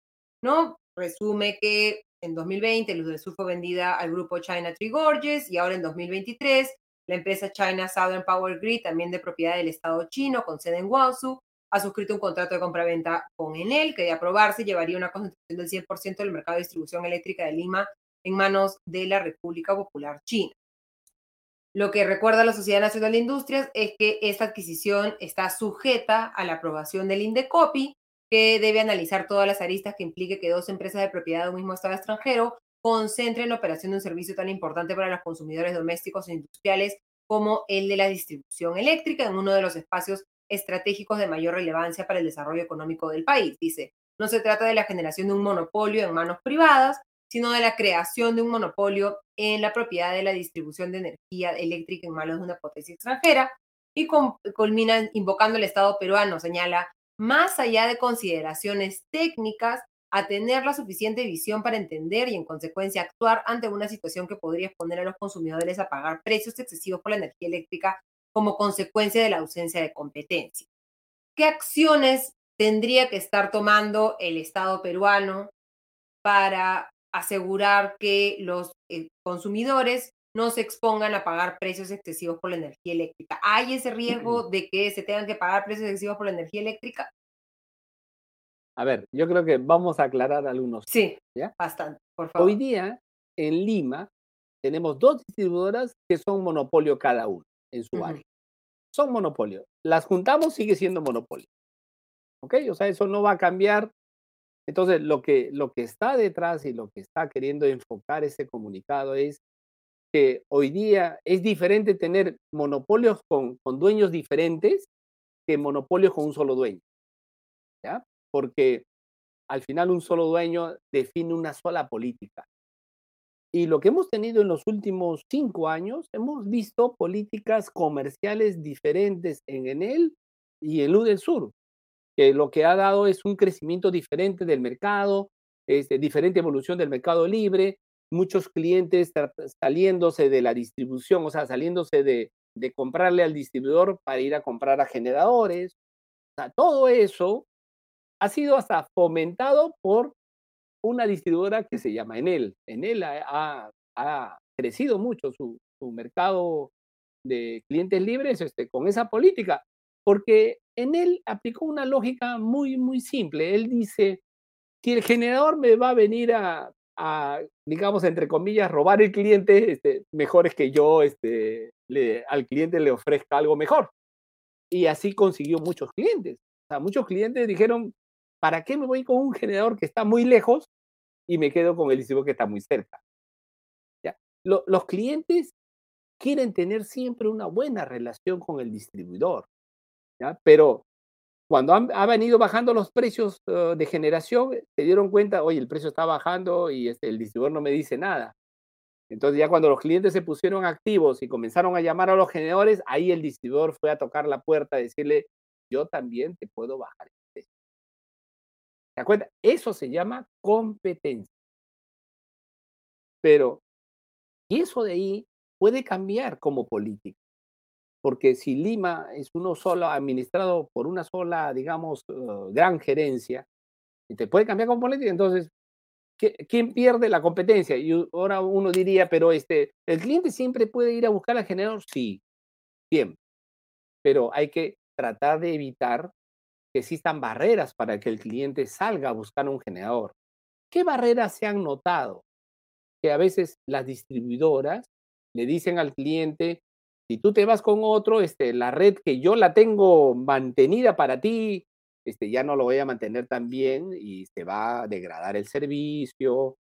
¿no? Resume que en 2020 Luz del Sur fue vendida al grupo China Three Gorges y ahora en 2023 la empresa China Southern Power Grid, también de propiedad del Estado chino, con sede en Guangzhou, ha suscrito un contrato de compraventa con Enel, que de aprobarse llevaría una concentración del 100% del mercado de distribución eléctrica de Lima en manos de la República Popular China. Lo que recuerda la Sociedad Nacional de Industrias es que esta adquisición está sujeta a la aprobación del Indecopi, que debe analizar todas las aristas que implique que dos empresas de propiedad de un mismo Estado extranjero concentren la operación de un servicio tan importante para los consumidores domésticos e industriales como el de la distribución eléctrica en uno de los espacios estratégicos de mayor relevancia para el desarrollo económico del país. Dice, no se trata de la generación de un monopolio en manos privadas, sino de la creación de un monopolio en la propiedad de la distribución de energía eléctrica en manos de una potencia extranjera, y culminan invocando al Estado peruano, señala, más allá de consideraciones técnicas, a tener la suficiente visión para entender y en consecuencia actuar ante una situación que podría exponer a los consumidores a pagar precios excesivos por la energía eléctrica como consecuencia de la ausencia de competencia. ¿Qué acciones tendría que estar tomando el Estado peruano para asegurar que los consumidores no se expongan a pagar precios excesivos por la energía eléctrica? ¿Hay ese riesgo de que se tengan que pagar precios excesivos por la energía eléctrica? A ver, yo creo que vamos a aclarar algunos. Sí, ¿ya? Bastante, por favor. Hoy día, en Lima, tenemos dos distribuidoras que son monopolio cada una en su área. Son monopolio. Las juntamos, sigue siendo monopolio. ¿Ok? O sea, eso no va a cambiar. Entonces, lo que está detrás y lo que está queriendo enfocar este comunicado es que hoy día es diferente tener monopolios con dueños diferentes que monopolios con un solo dueño. ¿Ya? Porque al final un solo dueño define una sola política. Y lo que hemos tenido en los últimos 5 años, hemos visto políticas comerciales diferentes en Enel y en Luz del Sur, que lo que ha dado es un crecimiento diferente del mercado, diferente evolución del mercado libre, muchos clientes saliéndose de la distribución, o sea, saliéndose de comprarle al distribuidor para ir a comprar a generadores. O sea, todo eso ha sido hasta fomentado por una distribuidora que se llama Enel. Enel ha crecido mucho su mercado de clientes libres con esa política, porque Enel aplicó una lógica muy, muy simple. Él dice, si el generador me va a venir a digamos, entre comillas, robar el cliente, mejor es que yo al cliente le ofrezca algo mejor. Y así consiguió muchos clientes. O sea, muchos clientes dijeron, ¿para qué me voy con un generador que está muy lejos y me quedo con el distribuidor que está muy cerca? ¿Ya? Los clientes quieren tener siempre una buena relación con el distribuidor, ¿ya? Pero cuando han venido bajando los precios de generación, se dieron cuenta, oye, el precio está bajando y el distribuidor no me dice nada. Entonces ya cuando los clientes se pusieron activos y comenzaron a llamar a los generadores, ahí el distribuidor fue a tocar la puerta, a decirle, yo también te puedo bajar el precio. ¿Te das cuenta? Eso se llama competencia. Pero eso de ahí puede cambiar como política. Porque si Lima es uno solo, administrado por una sola, digamos, gran gerencia, y te puede cambiar como política, entonces, ¿quién pierde la competencia? Y ahora uno diría, pero ¿el cliente siempre puede ir a buscar al generador? Sí, siempre. Pero hay que tratar de evitar que existan barreras para que el cliente salga a buscar un generador. ¿Qué barreras se han notado? Que a veces las distribuidoras le dicen al cliente, si tú te vas con otro, la red que yo la tengo mantenida para ti, ya no lo voy a mantener tan bien y se va a degradar el servicio,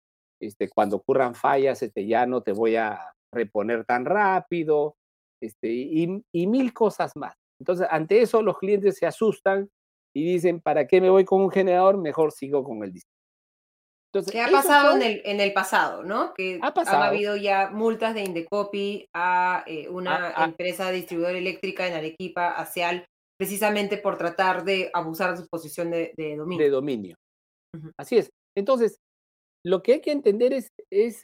cuando ocurran fallas, ya no te voy a reponer tan rápido, y mil cosas más. Entonces, ante eso, los clientes se asustan y dicen, ¿para qué me voy con un generador? Mejor sigo con el distribuidor. Que ha pasado en el pasado, ¿no? Que ha habido ya multas de Indecopi a una empresa distribuidora eléctrica en Arequipa, ASEAL, precisamente por tratar de abusar de su posición de dominio. De dominio. Uh-huh. Así es. Entonces, lo que hay que entender es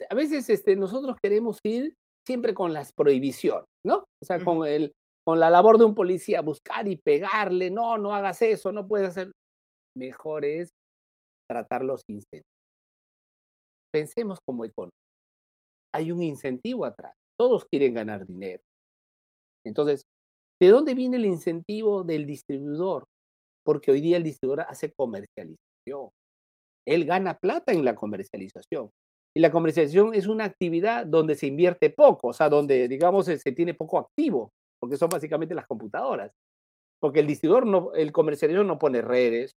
a veces nosotros queremos ir siempre con las prohibiciones, ¿no? O sea, uh-huh. Con la labor de un policía, buscar y pegarle, no hagas eso, no puedes hacer. Mejor es tratarlos sin sentido. Pensemos como economía. Hay un incentivo atrás. Todos quieren ganar dinero. Entonces, ¿de dónde viene el incentivo del distribuidor? Porque hoy día el distribuidor hace comercialización. Él gana plata en la comercialización. Y la comercialización es una actividad donde se invierte poco, o sea, donde, digamos, se tiene poco activo, porque son básicamente las computadoras. Porque el distribuidor, el comercializador no pone redes,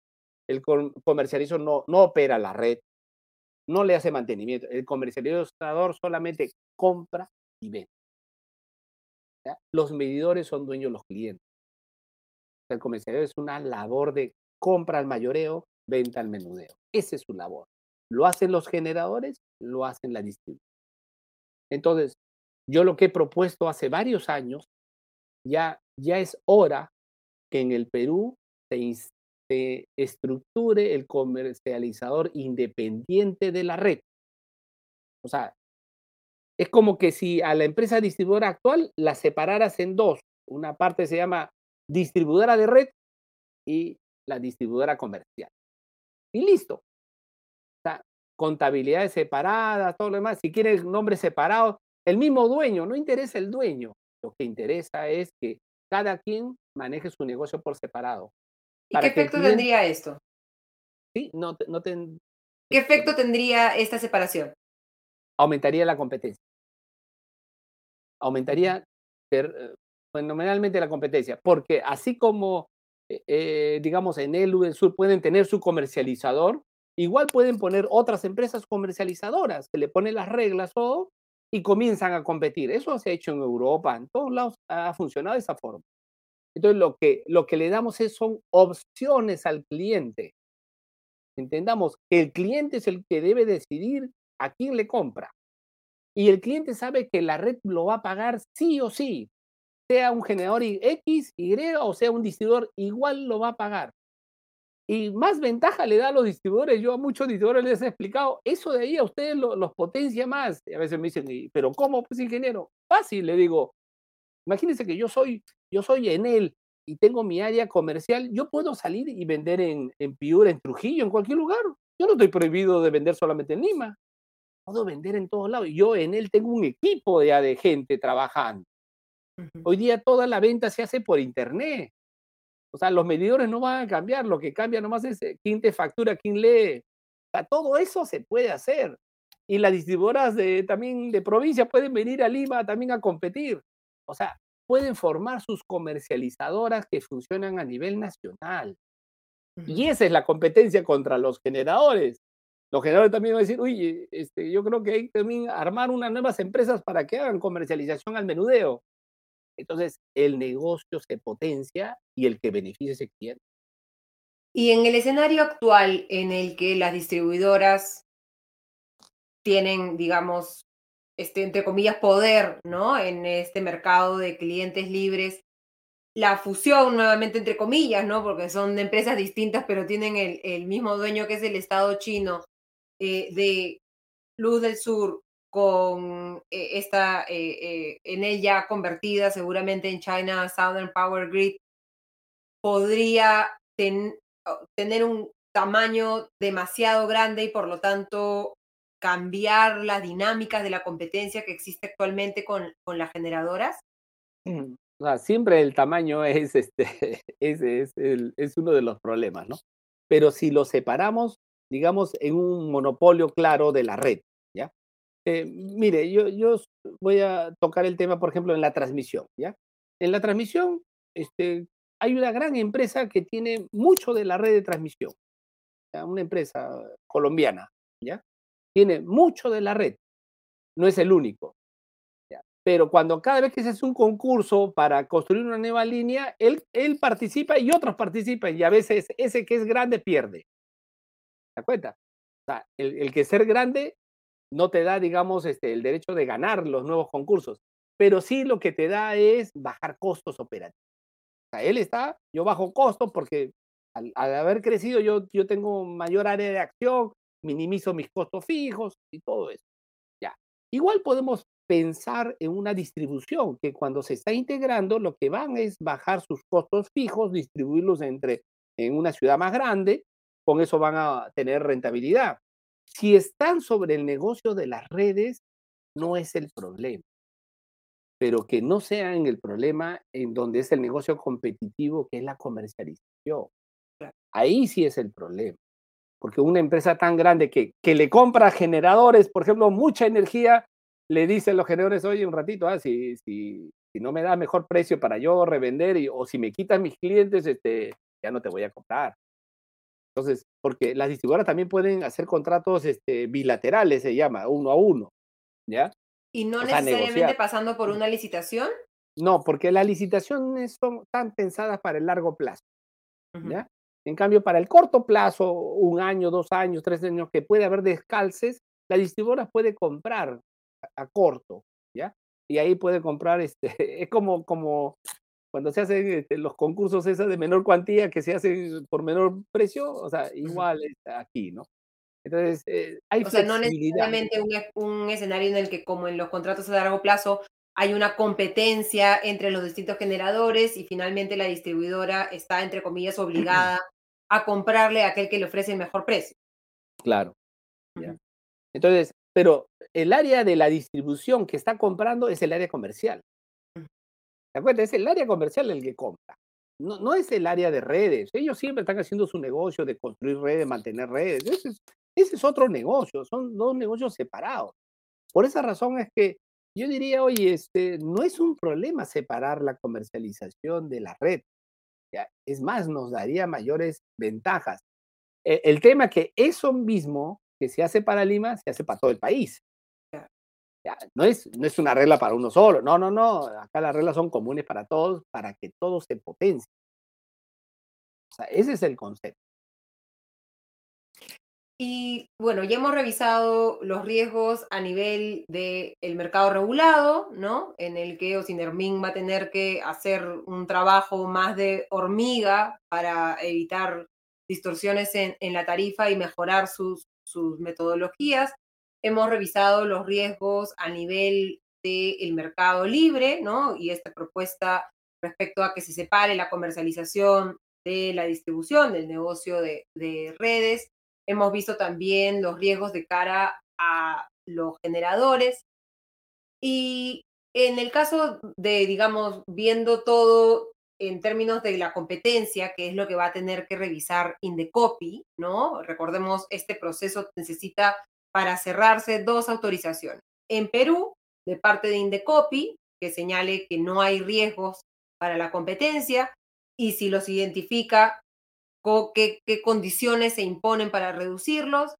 el comercializador no opera la red, no le hace mantenimiento. El comercializador solamente compra y vende. ¿Ya? Los medidores son dueños de los clientes. El comercializador es una labor de compra al mayoreo, venta al menudeo. Esa es su labor. Lo hacen los generadores, lo hacen la distribución. Entonces, yo lo que he propuesto hace varios años, ya es hora que en el Perú se estructure el comercializador independiente de la red. O sea, es como que si a la empresa distribuidora actual la separaras en dos. Una parte se llama distribuidora de red y la distribuidora comercial. Y listo. O sea, contabilidades separadas, todo lo demás. Si quieres nombres separados, el mismo dueño, no interesa el dueño. Lo que interesa es que cada quien maneje su negocio por separado. ¿Y qué efecto tendría esto? Sí, ¿qué efecto tendría esta separación? Aumentaría la competencia. Aumentaría fenomenalmente la competencia, porque así como, digamos, en el Luz del Sur pueden tener su comercializador, igual pueden poner otras empresas comercializadoras que le ponen las reglas todo y comienzan a competir. Eso se ha hecho en Europa, en todos lados ha funcionado de esa forma. Entonces, lo que le damos son opciones al cliente. Entendamos que el cliente es el que debe decidir a quién le compra. Y el cliente sabe que la red lo va a pagar sí o sí. Sea un generador X, Y o sea un distribuidor, igual lo va a pagar. Y más ventaja le da a los distribuidores. Yo a muchos distribuidores les he explicado, eso de ahí a ustedes los potencia más. Y a veces me dicen, ¿pero cómo, pues, ingeniero? Fácil, le digo. Imagínense que yo soy Enel y tengo mi área comercial, yo puedo salir y vender en Piura, en Trujillo, en cualquier lugar. Yo no estoy prohibido de vender solamente en Lima. Puedo vender en todos lados. Yo, Enel, tengo un equipo de gente trabajando. Hoy día toda la venta se hace por internet. O sea, los medidores no van a cambiar, lo que cambia nomás es quién te factura, quién lee. O sea, todo eso se puede hacer. Y las distribuidoras también de provincia pueden venir a Lima también a competir. O sea, pueden formar sus comercializadoras que funcionan a nivel nacional. Y esa es la competencia contra los generadores. Los generadores también van a decir, uy, yo creo que hay que también armar unas nuevas empresas para que hagan comercialización al menudeo. Entonces, el negocio se potencia y el que beneficia se quiere. Y en el escenario actual en el que las distribuidoras tienen, digamos, entre comillas, poder, ¿no?, en este mercado de clientes libres, la fusión, nuevamente entre comillas, ¿no?, porque son de empresas distintas, pero tienen el mismo dueño, que es el Estado chino, de Luz del Sur con esta, en ella convertida seguramente en China Southern Power Grid, podría tener un tamaño demasiado grande y, por lo tanto, cambiar las dinámicas de la competencia que existe actualmente con las generadoras? O sea, siempre el tamaño es uno de los problemas, ¿no? Pero si lo separamos, digamos, en un monopolio claro de la red, ¿ya? Mire, yo voy a tocar el tema, por ejemplo, en la transmisión, ¿ya? En la transmisión hay una gran empresa que tiene mucho de la red de transmisión, ¿ya? Una empresa colombiana, ¿ya? Tiene mucho de la red, no es el único. ¿Ya? Pero cuando cada vez que se hace un concurso para construir una nueva línea, él participa y otros participan, y a veces ese que es grande pierde. ¿Te das cuenta? O sea, el que ser grande no te da, digamos, el derecho de ganar los nuevos concursos, pero sí lo que te da es bajar costos operativos. O sea, yo bajo costos porque al haber crecido yo tengo mayor área de acción, minimizo mis costos fijos y todo eso. Ya. Igual podemos pensar en una distribución que cuando se está integrando lo que van es bajar sus costos fijos, distribuirlos en una ciudad más grande, con eso van a tener rentabilidad. Si están sobre el negocio de las redes, no es el problema, pero que no sea en el problema en donde es el negocio competitivo, que es la comercialización. Ahí sí es el problema. Porque una empresa tan grande que le compra generadores, por ejemplo, mucha energía, le dicen los generadores, oye, un ratito, si no me das mejor precio para yo revender o si me quitas mis clientes, ya no te voy a comprar. Entonces, porque las distribuidoras también pueden hacer contratos bilaterales, se llama, uno a uno, ¿ya? ¿Y no necesariamente pasando por una licitación? No, porque las licitaciones están pensadas para el largo plazo, ¿ya? Uh-huh. En cambio, para el corto plazo, 1 año, 2 años, 3 años, que puede haber descalces, la distribuidora puede comprar a corto, ¿ya? Y ahí puede comprar, es como cuando se hacen los concursos esos de menor cuantía que se hacen por menor precio, o sea, igual aquí, ¿no? Entonces, hay flexibilidad. O sea, no necesariamente un escenario en el que, como en los contratos a largo plazo, hay una competencia entre los distintos generadores y finalmente la distribuidora está, entre comillas, obligada a comprarle a aquel que le ofrece el mejor precio. Claro. Yeah. Entonces, pero el área de la distribución que está comprando es el área comercial. ¿Te acuerdas? Es el área comercial el que compra. No es el área de redes. Ellos siempre están haciendo su negocio de construir redes, mantener redes. Ese es otro negocio. Son dos negocios separados. Por esa razón es que yo diría, oye, no es un problema separar la comercialización de la red. ¿Ya? Es más, nos daría mayores ventajas. El tema que eso mismo que se hace para Lima, se hace para todo el país. ¿Ya? No es una regla para uno solo. No. Acá las reglas son comunes para todos, para que todos se potencien. O sea, ese es el concepto. Y bueno, ya hemos revisado los riesgos a nivel del mercado regulado, ¿no? En el que Osinergmin va a tener que hacer un trabajo más de hormiga para evitar distorsiones en la tarifa y mejorar sus metodologías. Hemos revisado los riesgos a nivel del mercado libre, ¿no? Y esta propuesta respecto a que se separe la comercialización de la distribución, del negocio de redes. Hemos visto también los riesgos de cara a los generadores. Y en el caso de, digamos, viendo todo en términos de la competencia, que es lo que va a tener que revisar Indecopi, ¿no? Recordemos, este proceso necesita para cerrarse 2 autorizaciones. En Perú, de parte de Indecopi, que señale que no hay riesgos para la competencia y si los identifica, qué condiciones se imponen para reducirlos.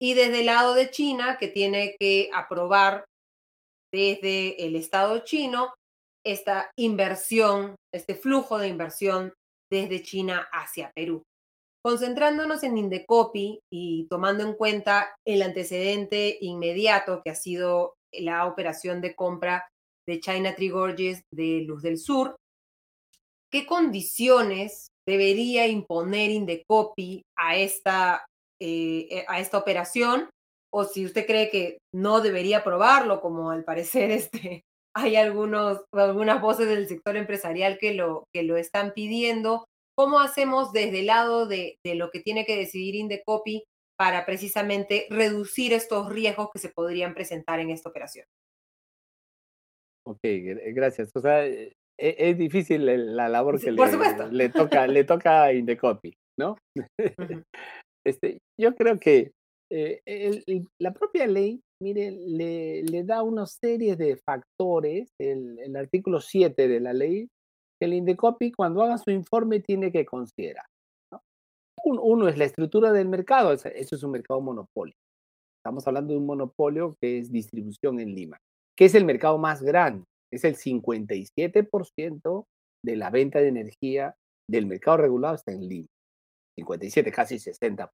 Y desde el lado de China, que tiene que aprobar desde el Estado chino esta inversión, este flujo de inversión desde China hacia Perú. Concentrándonos en Indecopi y tomando en cuenta el antecedente inmediato que ha sido la operación de compra de China Three Gorges de Luz del Sur, ¿qué condiciones debería imponer Indecopi a esta operación? O si usted cree que no debería aprobarlo, como al parecer hay algunas voces del sector empresarial que lo están pidiendo, ¿cómo hacemos desde el lado de lo que tiene que decidir Indecopi para precisamente reducir estos riesgos que se podrían presentar en esta operación? Ok, gracias. O sea, es difícil la labor que le toca a Indecopi, ¿no? Uh-huh. Yo creo que la propia ley, mire, le da una serie de factores, el artículo 7 de la ley, que el Indecopi cuando haga su informe tiene que considerar, ¿no? Uno es la estructura del mercado, eso es un mercado monopólico. Estamos hablando de un monopolio que es distribución en Lima, que es el mercado más grande, es el 57% de la venta de energía del mercado regulado está en Lima, 57, casi 60%.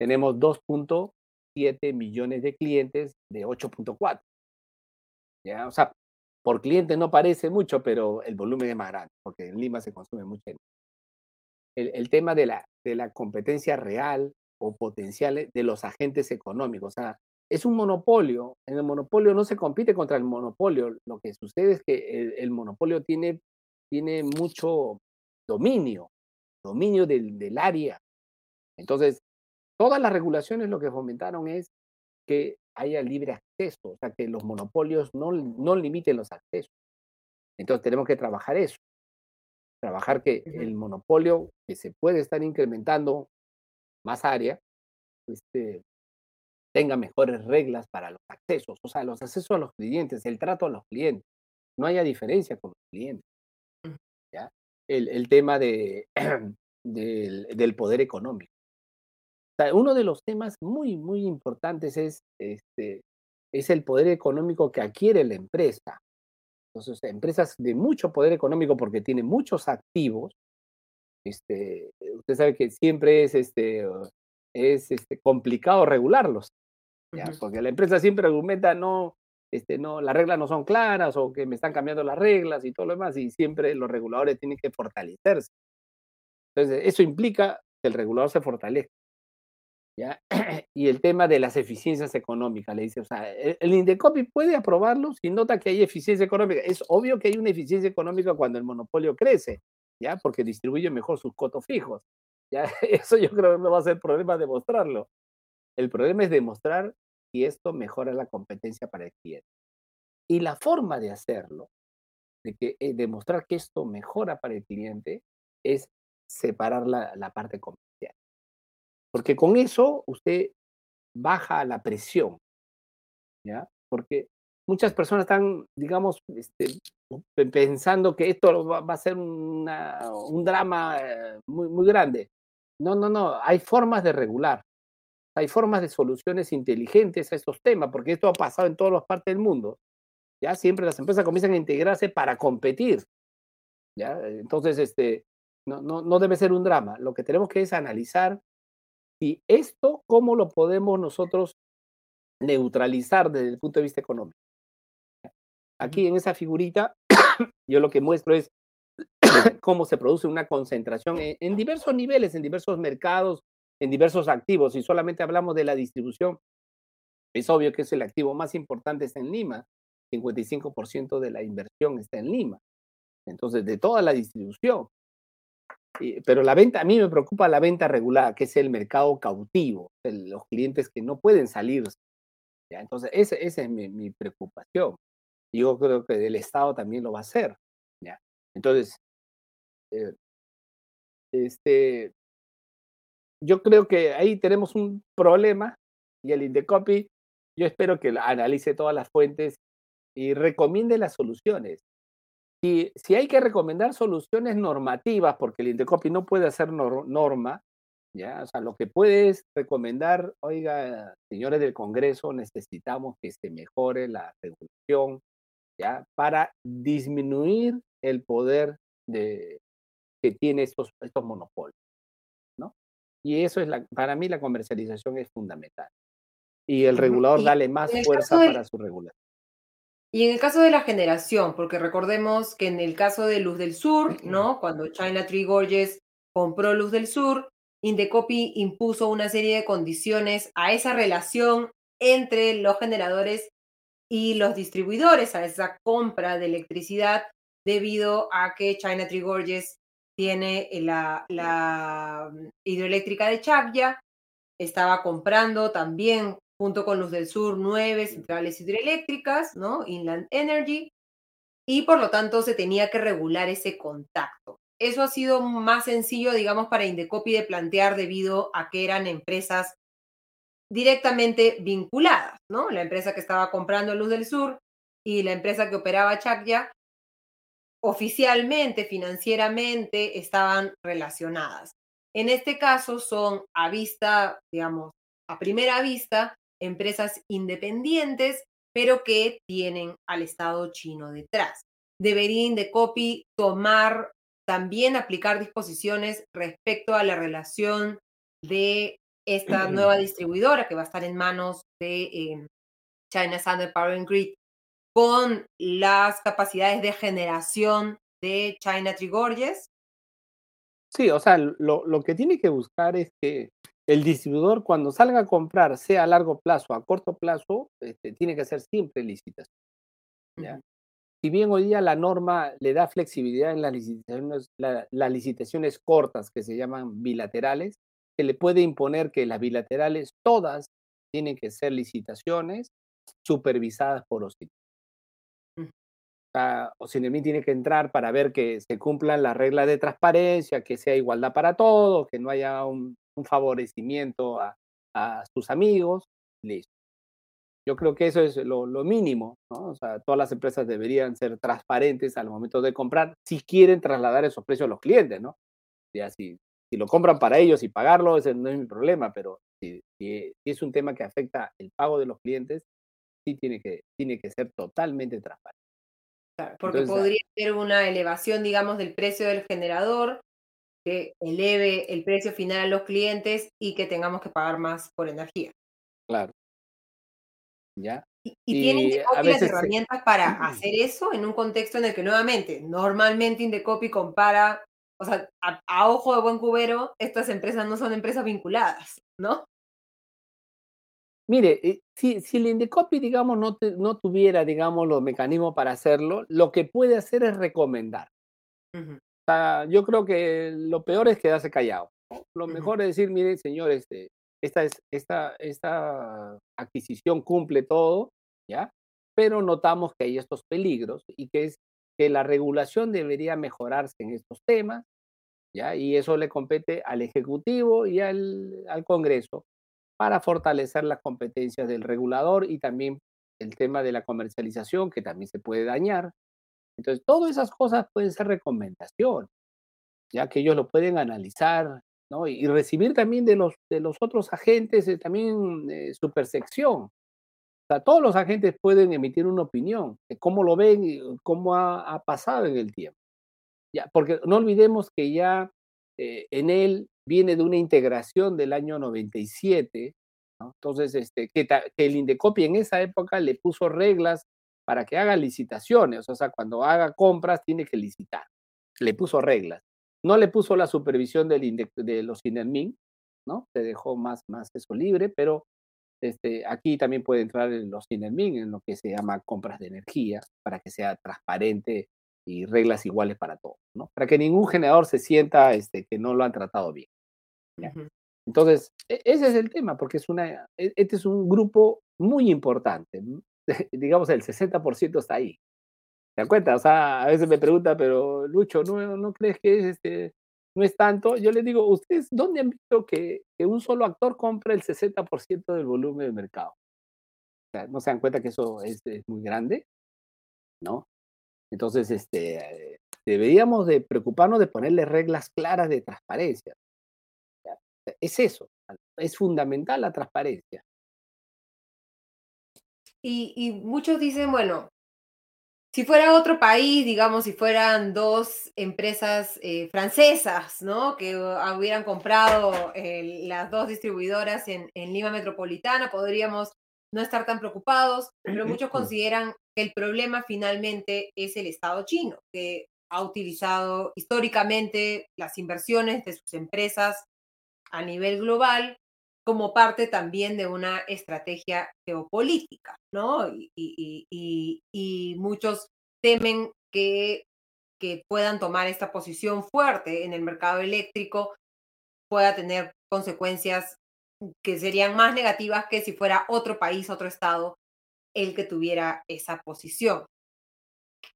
Tenemos 2.7 millones de clientes de 8.4. ¿Ya? O sea, por cliente no parece mucho, pero el volumen es más grande, porque en Lima se consume mucha energía. El tema de la competencia real o potencial de los agentes económicos. O sea, es un monopolio. En el monopolio no se compite contra el monopolio. Lo que sucede es que el monopolio tiene mucho dominio del área. Entonces, todas las regulaciones lo que fomentaron es que haya libre acceso, o sea, que los monopolios no limiten los accesos. Entonces tenemos que trabajar eso, que el monopolio que se puede estar incrementando más área tenga mejores reglas para los accesos, o sea, los accesos a los clientes, el trato a los clientes, no haya diferencia con los clientes, ¿ya? El tema del poder económico. Uno de los temas muy, muy importantes es el poder económico que adquiere la empresa. Entonces, empresas de mucho poder económico porque tienen muchos activos. Usted sabe que siempre es complicado regularlos, ¿ya? Uh-huh. Porque la empresa siempre argumenta, no, las reglas no son claras o que me están cambiando las reglas y todo lo demás, y siempre los reguladores tienen que fortalecerse. Entonces, eso implica que el regulador se fortalezca, ¿ya? Y el tema de las eficiencias económicas, le dice, o sea, el Indecopi puede aprobarlo si nota que hay eficiencia económica. Es obvio que hay una eficiencia económica cuando el monopolio crece, ¿ya? Porque distribuye mejor sus cotos fijos, ¿ya? Eso yo creo que no va a ser problema demostrarlo. El problema es demostrar si esto mejora la competencia para el cliente. Y la forma de hacerlo, demostrar que esto mejora para el cliente, es separar la parte comercial. Porque con eso usted baja la presión, ¿ya? Porque muchas personas están, digamos, pensando que esto va a ser un drama muy, muy grande. No, hay formas de regular, hay formas de soluciones inteligentes a estos temas, porque esto ha pasado en todas las partes del mundo, ¿ya? Siempre las empresas comienzan a integrarse para competir, ¿ya? Entonces, no debe ser un drama. Lo que tenemos que es analizar, y esto, ¿cómo lo podemos nosotros neutralizar desde el punto de vista económico? Aquí en esa figurita, yo lo que muestro es cómo se produce una concentración en diversos niveles, en diversos mercados, en diversos activos. Si solamente hablamos de la distribución, es obvio que es el activo más importante, está en Lima. 55% de la inversión está en Lima. Entonces, de toda la distribución. Pero la venta, a mí me preocupa la venta regular, que es el mercado cautivo, los clientes que no pueden salirse, ¿ya? Entonces, esa es mi preocupación. Yo creo que el Estado también lo va a hacer, ¿ya? Entonces, Yo creo que ahí tenemos un problema y el Indecopi, yo espero que analice todas las fuentes y recomiende las soluciones. Y si hay que recomendar soluciones normativas, porque el Indecopi no puede hacer norma, ¿ya? O sea, lo que puede es recomendar, oiga, señores del Congreso, necesitamos que se mejore la regulación, ¿ya? Para disminuir el poder que tiene estos monopolios, ¿no? Y eso es, para mí, la comercialización es fundamental. Y el regulador dale más fuerza para su regulación. Y en el caso de la generación, porque recordemos que en el caso de Luz del Sur, ¿no? Cuando China Three Gorges compró Luz del Sur, Indecopi impuso una serie de condiciones a esa relación entre los generadores y los distribuidores, a esa compra de electricidad, debido a que China Three Gorges tiene la hidroeléctrica de Chakya, estaba comprando también, junto con Luz del Sur, 9 centrales hidroeléctricas, ¿no? Inland Energy, y por lo tanto se tenía que regular ese contacto. Eso ha sido más sencillo, digamos, para Indecopi de plantear debido a que eran empresas directamente vinculadas, ¿no? La empresa que estaba comprando Luz del Sur y la empresa que operaba Chakya, oficialmente, financieramente, estaban relacionadas. En este caso son a vista, digamos, a primera vista, empresas independientes, pero que tienen al Estado chino detrás. ¿Debería Indecopi tomar, también aplicar disposiciones respecto a la relación de esta nueva distribuidora que va a estar en manos de China Southern Power Grid con las capacidades de generación de China Three Gorges? Sí, o sea, lo que tiene que buscar es que el distribuidor, cuando salga a comprar, sea a largo plazo, a corto plazo, tiene que hacer siempre licitación, ¿ya? Si bien hoy día la norma le da flexibilidad en las licitaciones cortas, que se llaman bilaterales, se le puede imponer que las bilaterales todas tienen que ser licitaciones supervisadas por Osinergmin. Osinergmin tiene que entrar para ver que se cumplan las reglas de transparencia, que sea igualdad para todos, que no haya un favorecimiento a sus amigos, listo. Yo creo que eso es lo mínimo, ¿no? O sea, todas las empresas deberían ser transparentes al momento de comprar si quieren trasladar esos precios a los clientes, ¿no? Ya, si lo compran para ellos y pagarlo, ese no es mi problema, pero si es un tema que afecta el pago de los clientes, sí tiene que ser totalmente transparente. Claro, porque entonces, podría haber una elevación, digamos, del precio del generador, que eleve el precio final a los clientes y que tengamos que pagar más por energía. Claro. ¿Ya? Y tiene Indecopi las herramientas para hacer eso en un contexto en el que, nuevamente, normalmente Indecopi compara, o sea, a ojo de buen cubero, estas empresas no son empresas vinculadas, ¿no? Mire, si el Indecopi, digamos, no tuviera, digamos, los mecanismos para hacerlo, lo que puede hacer es recomendar. Uh-huh. O sea, yo creo que lo peor es quedarse callado, ¿no? Lo mejor es decir, miren, señores, esta adquisición cumple todo, ¿ya? Pero notamos que hay estos peligros y que la regulación debería mejorarse en estos temas, ¿ya? Y eso le compete al Ejecutivo y al Congreso para fortalecer las competencias del regulador y también el tema de la comercialización, que también se puede dañar. Entonces, todas esas cosas pueden ser recomendaciones, ya que ellos lo pueden analizar, ¿no? Y recibir también de los otros agentes también su percepción. O sea, todos los agentes pueden emitir una opinión de cómo lo ven y cómo ha pasado en el tiempo. Ya, porque no olvidemos que ya Enel viene de una integración del año 97, ¿no? Entonces, que el Indecopi en esa época le puso reglas para que haga licitaciones, o sea, cuando haga compras tiene que licitar. Le puso reglas. No le puso la supervisión de los Osinergmin, ¿no? Se dejó más eso libre, pero aquí también puede entrar los Osinergmin en lo que se llama compras de energía, para que sea transparente y reglas iguales para todos, ¿no? Para que ningún generador se sienta que no lo han tratado bien, ¿ya? Uh-huh. Entonces, ese es el tema, porque este es un grupo muy importante, digamos, el 60% está ahí. ¿Te das cuenta? O sea, a veces me pregunta, pero Lucho, ¿no crees que es no es tanto? Yo les digo, ¿ustedes dónde han visto que un solo actor compra el 60% del volumen del mercado? O sea, ¿no se dan cuenta que eso es muy grande? ¿No? Entonces, deberíamos de preocuparnos de ponerle reglas claras de transparencia. Es eso, es fundamental la transparencia. Y muchos dicen, bueno, si fuera otro país, digamos, si fueran dos empresas francesas, ¿no? Que hubieran comprado las dos distribuidoras en Lima Metropolitana, podríamos no estar tan preocupados, pero muchos consideran que el problema finalmente es el Estado chino, que ha utilizado históricamente las inversiones de sus empresas a nivel global como parte también de una estrategia geopolítica, ¿no? Y muchos temen que puedan tomar esta posición fuerte en el mercado eléctrico pueda tener consecuencias que serían más negativas que si fuera otro país, otro estado, el que tuviera esa posición.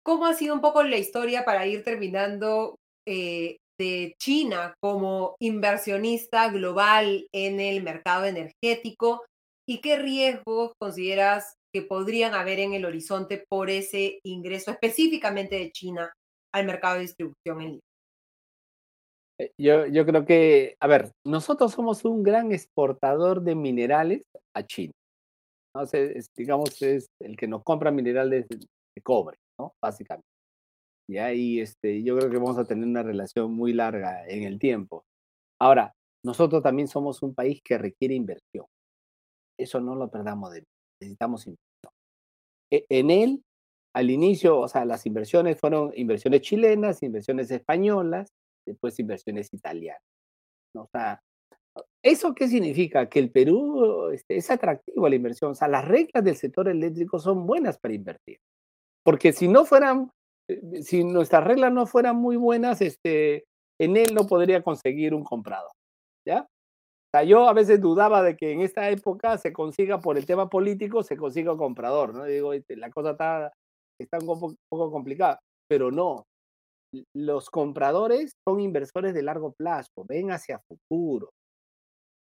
¿Cómo ha sido un poco la historia para ir terminando de China como inversionista global en el mercado energético y qué riesgos consideras que podrían haber en el horizonte por ese ingreso específicamente de China al mercado de distribución en línea? Yo creo que, a ver, nosotros somos un gran exportador de minerales a China. Entonces, digamos, es el que nos compra minerales de cobre, ¿no? Básicamente. ¿Ya? Y yo creo que vamos a tener una relación muy larga en el tiempo. Ahora, nosotros también somos un país que requiere inversión. Eso no lo perdamos de vista. Necesitamos inversión. En él, al inicio, o sea, las inversiones fueron inversiones chilenas, inversiones españolas, después inversiones italianas. O sea, ¿eso qué significa? Que el Perú es atractivo a la inversión. O sea, las reglas del sector eléctrico son buenas para invertir. Porque si nuestras reglas no fueran muy buenas, Enel no podría conseguir un comprador, ¿ya? O sea, yo a veces dudaba de que en esta época se consiga, por el tema político, se consiga un comprador, ¿no? Digo, la cosa está un poco complicada, pero no. Los compradores son inversores de largo plazo, ven hacia futuro.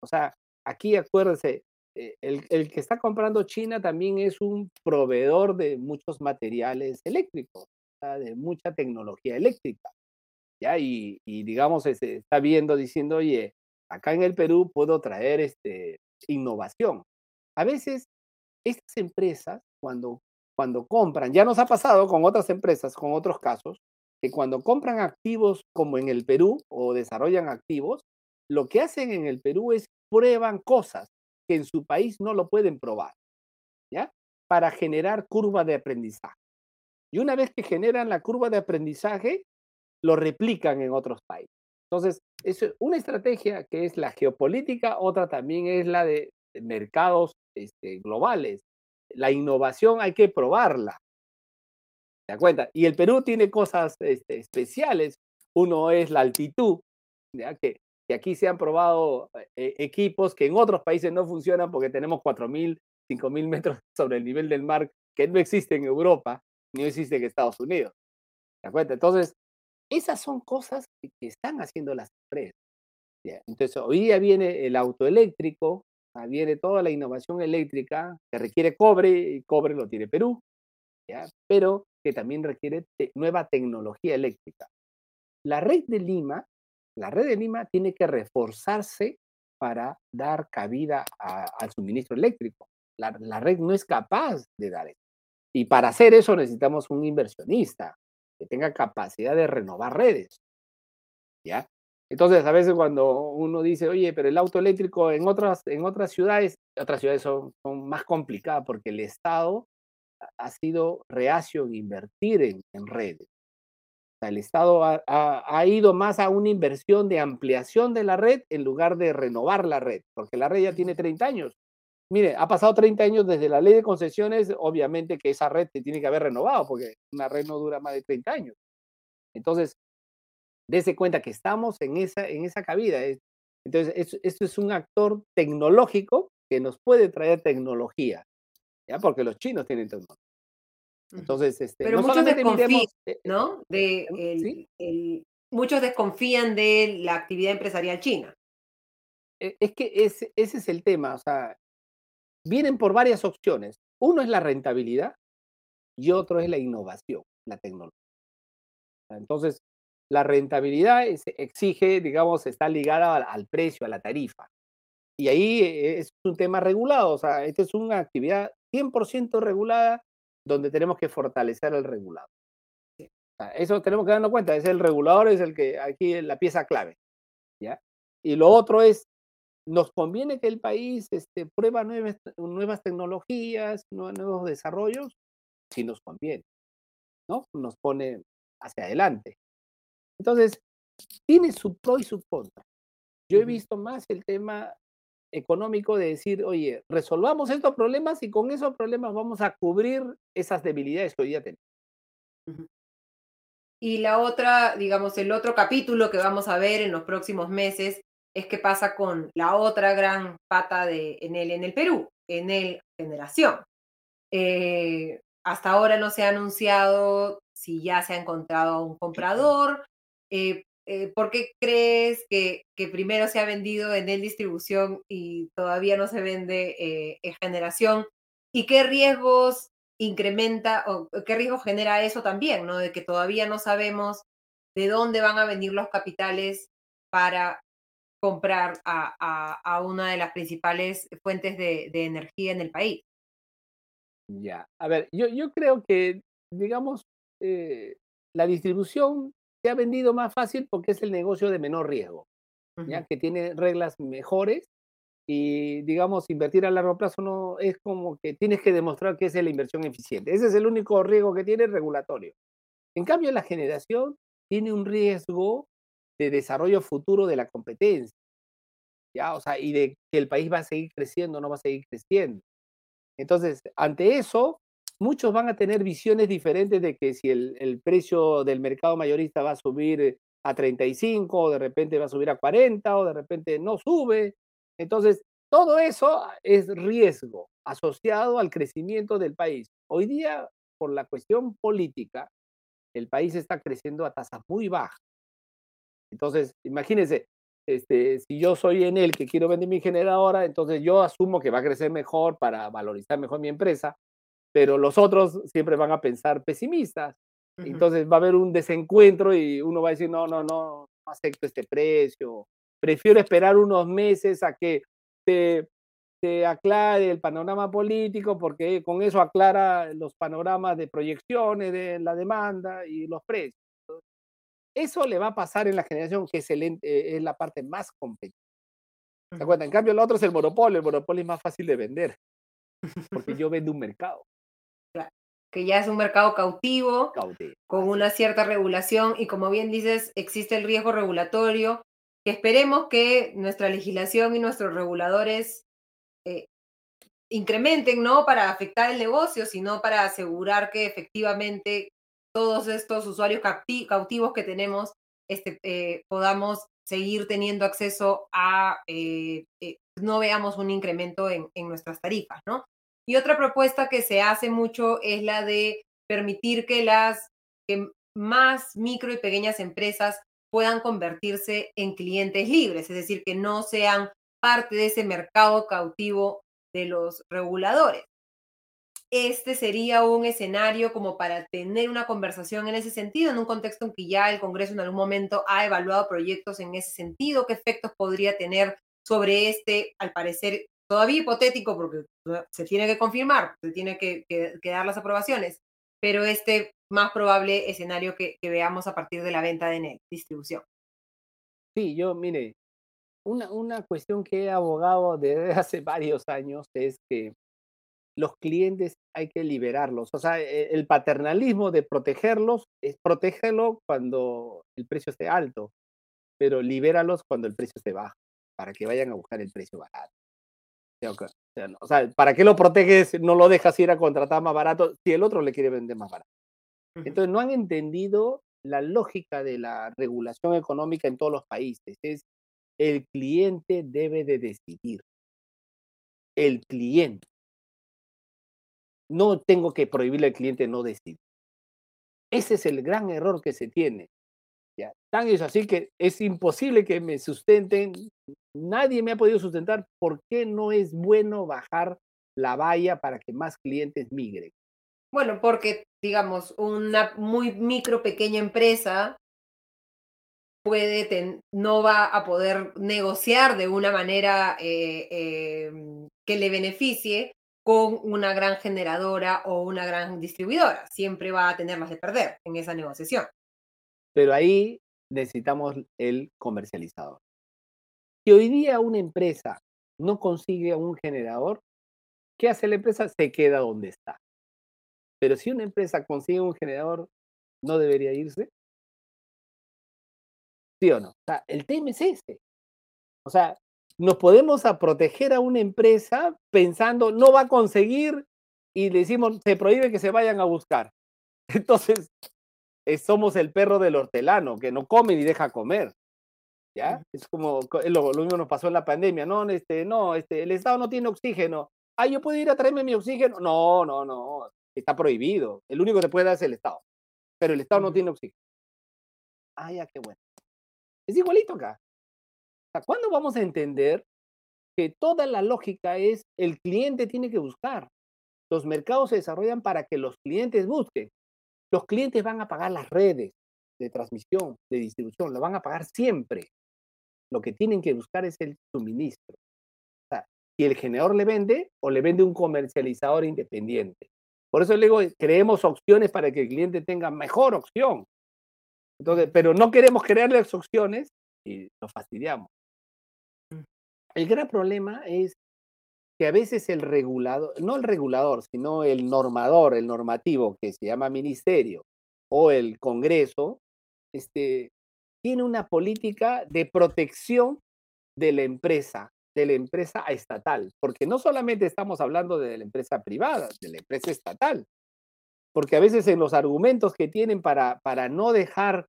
O sea, aquí acuérdense, el que está comprando China también es un proveedor de muchos materiales eléctricos, de mucha tecnología eléctrica, ¿ya? Y digamos, se está viendo, diciendo, oye, acá en el Perú puedo traer innovación. A veces, estas empresas, cuando compran, ya nos ha pasado con otras empresas, con otros casos, que cuando compran activos como en el Perú o desarrollan activos, lo que hacen en el Perú es prueban cosas que en su país no lo pueden probar, ¿ya? Para generar curva de aprendizaje. Y una vez que generan la curva de aprendizaje, lo replican en otros países. Entonces, es una estrategia que es la geopolítica, otra también es la de mercados globales. La innovación hay que probarla. ¿Te das cuenta? Y el Perú tiene cosas especiales. Uno es la altitud, ¿ya? Que aquí se han probado equipos que en otros países no funcionan porque tenemos 4.000, 5.000 metros sobre el nivel del mar, que no existe en Europa, ni existe en Estados Unidos. ¿Te das cuenta? Entonces, esas son cosas que están haciendo las empresas. ¿Ya? Entonces, hoy día viene el auto eléctrico, viene toda la innovación eléctrica que requiere cobre, y cobre lo tiene Perú, ¿ya? Pero que también requiere nueva tecnología eléctrica. La red de Lima tiene que reforzarse para dar cabida al suministro eléctrico. La red no es capaz de dar eso. Y para hacer eso necesitamos un inversionista que tenga capacidad de renovar redes, ¿ya? Entonces, a veces cuando uno dice, oye, pero el auto eléctrico en otras ciudades son más complicadas porque el Estado ha sido reacio en invertir en redes. El Estado ha ido más a una inversión de ampliación de la red en lugar de renovar la red, porque la red ya tiene 30 años. Mire, ha pasado 30 años desde la ley de concesiones, obviamente que esa red se tiene que haber renovado, porque una red no dura más de 30 años. Entonces, dése cuenta que estamos en esa cabida. Entonces, esto es un actor tecnológico que nos puede traer tecnología, ¿ya? Porque los chinos tienen tecnología. Entonces, pero no muchos desconfían, ¿no? ¿Sí? Muchos desconfían de la actividad empresarial china. Es que ese es el tema, o sea, vienen por varias opciones. Uno es la rentabilidad y otro es la innovación, la tecnología. Entonces, la rentabilidad exige, digamos, está ligada al precio, a la tarifa. Y ahí es un tema regulado, o sea, esta es una actividad 100% regulada donde tenemos que fortalecer al regulador. O sea, eso tenemos que darnos cuenta, es el regulador, es el que aquí la pieza clave, ¿ya? Y lo otro es, nos conviene que el país prueba nuevas tecnologías, nuevos desarrollos, si nos conviene, ¿no? Nos pone hacia adelante. Entonces, tiene su pro y su contra. Yo he visto más el tema económico de decir, oye, resolvamos estos problemas y con esos problemas vamos a cubrir esas debilidades que hoy día tenemos. Y la otra, digamos, el otro capítulo que vamos a ver en los próximos meses es qué pasa con la otra gran pata de Enel en el Perú, Enel Generación. Hasta ahora no se ha anunciado si ya se ha encontrado un comprador. ¿Por qué crees que primero se ha vendido Enel Distribución y todavía no se vende Generación? ¿Y qué riesgos incrementa o qué riesgos genera eso también, ¿no? De que todavía no sabemos de dónde van a venir los capitales para comprar a una de las principales fuentes de energía en el país. Ya, a ver, yo creo que, digamos, la distribución se ha vendido más fácil porque es el negocio de menor riesgo, ¿ya? Uh-huh. Que tiene reglas mejores y, digamos, invertir a largo plazo no es como que tienes que demostrar que es la inversión eficiente. Ese es el único riesgo que tiene regulatorio. En cambio, la generación tiene un riesgo de desarrollo futuro de la competencia, ¿ya? O sea, y de que el país va a seguir creciendo o no va a seguir creciendo. Entonces, ante eso, muchos van a tener visiones diferentes de que si el precio del mercado mayorista va a subir a 35, o de repente va a subir a 40, o de repente no sube. Entonces, todo eso es riesgo asociado al crecimiento del país. Hoy día, por la cuestión política, el país está creciendo a tasas muy bajas. Entonces, imagínense, si yo soy Enel que quiero vender mi generadora, entonces yo asumo que va a crecer mejor para valorizar mejor mi empresa, pero los otros siempre van a pensar pesimistas. Uh-huh. Entonces va a haber un desencuentro y uno va a decir, no acepto este precio, prefiero esperar unos meses a que se aclare el panorama político, porque con eso aclara los panoramas de proyecciones de la demanda y los precios. Eso le va a pasar en la generación, que es la parte más competitiva. ¿Se acuerdan? En cambio, el otro es el monopolio. El monopolio es más fácil de vender, porque yo vendo un mercado. Claro, que ya es un mercado cautivo, con una cierta regulación, y como bien dices, existe el riesgo regulatorio, que esperemos que nuestra legislación y nuestros reguladores incrementen, no para afectar el negocio, sino para asegurar que efectivamente todos estos usuarios cautivos que tenemos, podamos seguir teniendo acceso a, no veamos un incremento en nuestras tarifas, ¿no? Y otra propuesta que se hace mucho es la de permitir que que más micro y pequeñas empresas puedan convertirse en clientes libres, es decir, que no sean parte de ese mercado cautivo de los reguladores. Este sería un escenario como para tener una conversación en ese sentido, en un contexto en que ya el Congreso en algún momento ha evaluado proyectos en ese sentido. ¿Ququé efectos podría tener sobre al parecer, todavía hipotético, porque se tiene que confirmar, se tiene que dar las aprobaciones, pero más probable escenario que veamos a partir de la venta de Enel Distribución? Sí, yo, mire, una cuestión que he abogado desde hace varios años es que los clientes hay que liberarlos. O sea, el paternalismo de protegerlos es protégerlo cuando el precio esté alto, pero libéralos cuando el precio esté bajo, para que vayan a buscar el precio barato. O sea, ¿para qué lo proteges? No lo dejas ir a contratar más barato si el otro le quiere vender más barato. Entonces, no han entendido la lógica de la regulación económica en todos los países. Es el cliente debe de decidir. El cliente. No tengo que prohibirle al cliente no decidir. Ese es el gran error que se tiene. Ya, tan es así que es imposible que me sustenten. Nadie me ha podido sustentar por qué no es bueno bajar la valla para que más clientes migren. Bueno, porque, digamos, una muy micro, pequeña empresa puede no va a poder negociar de una manera que le beneficie con una gran generadora o una gran distribuidora. Siempre va a tener más de perder en esa negociación. Pero ahí necesitamos el comercializador. Si hoy día una empresa no consigue a un generador, ¿qué hace la empresa? Se queda donde está. Pero si una empresa consigue un generador, ¿no debería irse? ¿Sí o no? O sea, el tema es ese. O sea, nos podemos proteger a una empresa pensando no va a conseguir y le decimos, se prohíbe que se vayan a buscar. Entonces, somos el perro del hortelano, que no come ni deja comer. ¿Ya? Es como lo mismo nos pasó en la pandemia. El Estado no tiene oxígeno. Ah, ¿yo puedo ir a traerme mi oxígeno? No. Está prohibido. El único que te puede dar es el Estado. Pero el Estado no tiene oxígeno. Ah, ya, qué bueno. Es igualito acá. ¿Cuándo vamos a entender que toda la lógica es el cliente tiene que buscar? Los mercados se desarrollan para que los clientes busquen. Los clientes van a pagar las redes de transmisión, de distribución. Lo van a pagar siempre. Lo que tienen que buscar es el suministro. O sea, si el generador le vende o le vende un comercializador independiente. Por eso le digo, creemos opciones para que el cliente tenga mejor opción. Entonces, pero no queremos crearle las opciones y nos fastidiamos. El gran problema es que a veces el regulador, no el regulador, sino el normador, el normativo que se llama ministerio o el Congreso, tiene una política de protección de la empresa estatal, porque no solamente estamos hablando de la empresa privada, de la empresa estatal, porque a veces en los argumentos que tienen para no dejar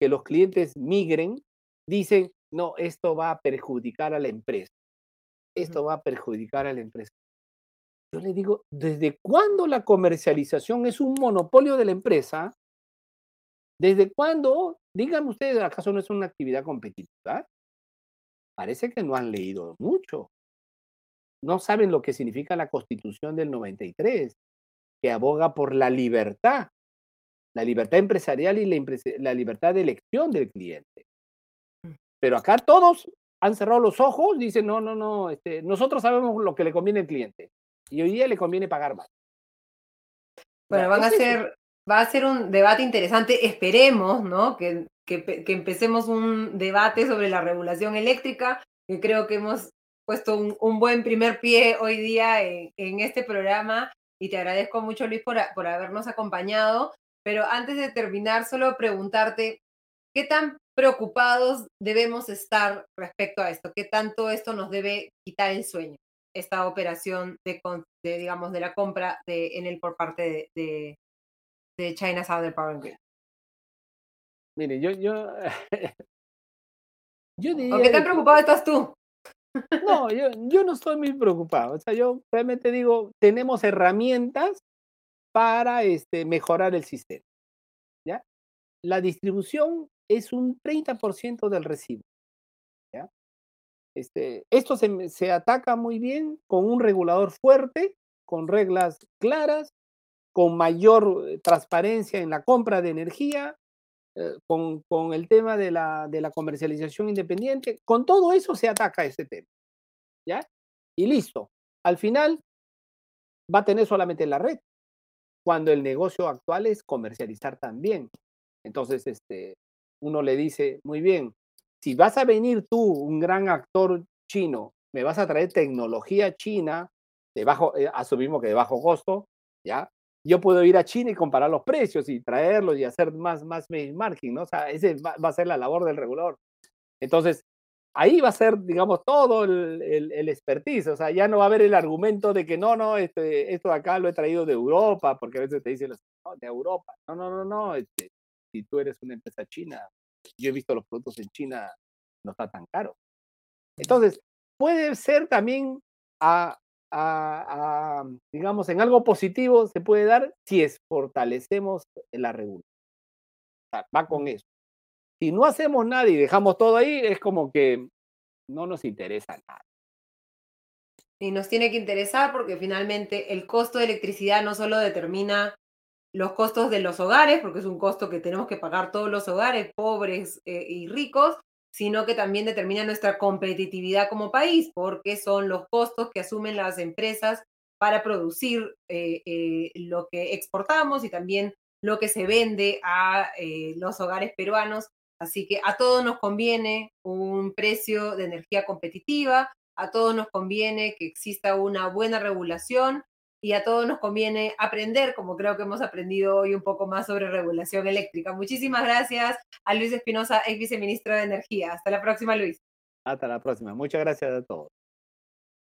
que los clientes migren, dicen, no, esto va a perjudicar a la empresa. Esto va a perjudicar a la empresa. Yo les digo, ¿desde cuándo la comercialización es un monopolio de la empresa? ¿Desde cuándo? Díganme ustedes, ¿acaso no es una actividad competitiva? Parece que no han leído mucho. No saben lo que significa la Constitución del 93, que aboga por la libertad empresarial y la libertad de elección del cliente. Pero acá todos han cerrado los ojos, dicen, no, nosotros sabemos lo que le conviene al cliente y hoy día le conviene pagar más. Bueno, va a ser un debate interesante, esperemos, ¿no? Que empecemos un debate sobre la regulación eléctrica, que creo que hemos puesto un buen primer pie hoy día en este programa, y te agradezco mucho, Luis, por habernos acompañado. Pero antes de terminar, solo preguntarte, ¿qué tan preocupados debemos estar respecto a esto? ¿Qué tanto esto nos debe quitar el sueño, esta operación de la compra de Enel por parte de China Southern Power Grid? Mire, yo diría... ¿O qué tan preocupado estás tú? No, yo no estoy muy preocupado. O sea, yo realmente digo, tenemos herramientas para mejorar el sistema. ¿Ya? La distribución es un 30% del recibo. ¿Ya? Esto se ataca muy bien con un regulador fuerte, con reglas claras, con mayor transparencia en la compra de energía, con el tema de la comercialización independiente. Con todo eso se ataca ese tema, ¿ya? Y listo. Al final va a tener solamente la red, cuando el negocio actual es comercializar también. Entonces, uno le dice, muy bien, si vas a venir tú, un gran actor chino, me vas a traer tecnología china, asumimos que de bajo costo, ¿ya? Yo puedo ir a China y comparar los precios y traerlos y hacer más benchmarking, ¿no? O sea, esa va a ser la labor del regulador. Entonces, ahí va a ser, digamos, todo el expertise. O sea, ya no va a haber el argumento de que esto de acá lo he traído de Europa, porque a veces te dicen, no, de Europa. No. Si tú eres una empresa china, yo he visto los productos en China, no está tan caro. Entonces, puede ser también digamos, en algo positivo se puede dar si fortalecemos la regulación. O sea, va con eso. Si no hacemos nada y dejamos todo ahí, es como que no nos interesa nada. Y nos tiene que interesar porque finalmente el costo de electricidad no solo determina los costos de los hogares, porque es un costo que tenemos que pagar todos los hogares, pobres y ricos, sino que también determina nuestra competitividad como país, porque son los costos que asumen las empresas para producir lo que exportamos y también lo que se vende a los hogares peruanos. Así que a todos nos conviene un precio de energía competitiva, a todos nos conviene que exista una buena regulación y a todos nos conviene aprender, como creo que hemos aprendido hoy, un poco más sobre regulación eléctrica. Muchísimas gracias a Luis Espinoza, ex viceministro de Energía. Hasta la próxima, Luis. Hasta la próxima. Muchas gracias a todos.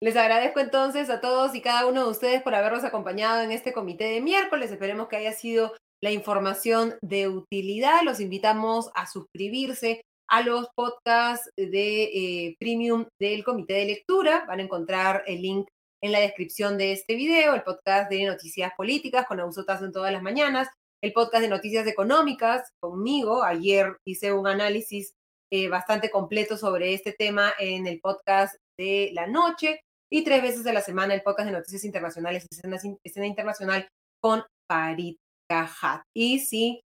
Les agradezco entonces a todos y cada uno de ustedes por habernos acompañado en este comité de miércoles. Esperemos que haya sido la información de utilidad. Los invitamos a suscribirse a los podcasts de Premium del Comité de Lectura. Van a encontrar el link en la descripción de este video, el podcast de Noticias Políticas con Ausotazo en todas las mañanas, el podcast de Noticias Económicas conmigo. Ayer hice un análisis bastante completo sobre este tema en el podcast de la noche, y 3 veces a la semana el podcast de Noticias Internacionales, Escena Internacional con Farid Cajat. Y sí,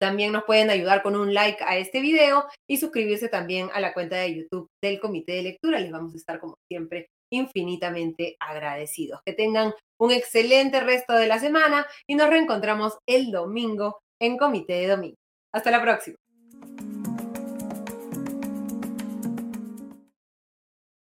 también nos pueden ayudar con un like a este video y suscribirse también a la cuenta de YouTube del Comité de Lectura. Les vamos a estar, como siempre, infinitamente agradecidos. Que tengan un excelente resto de la semana y nos reencontramos el domingo en Comité de Domingo. Hasta la próxima.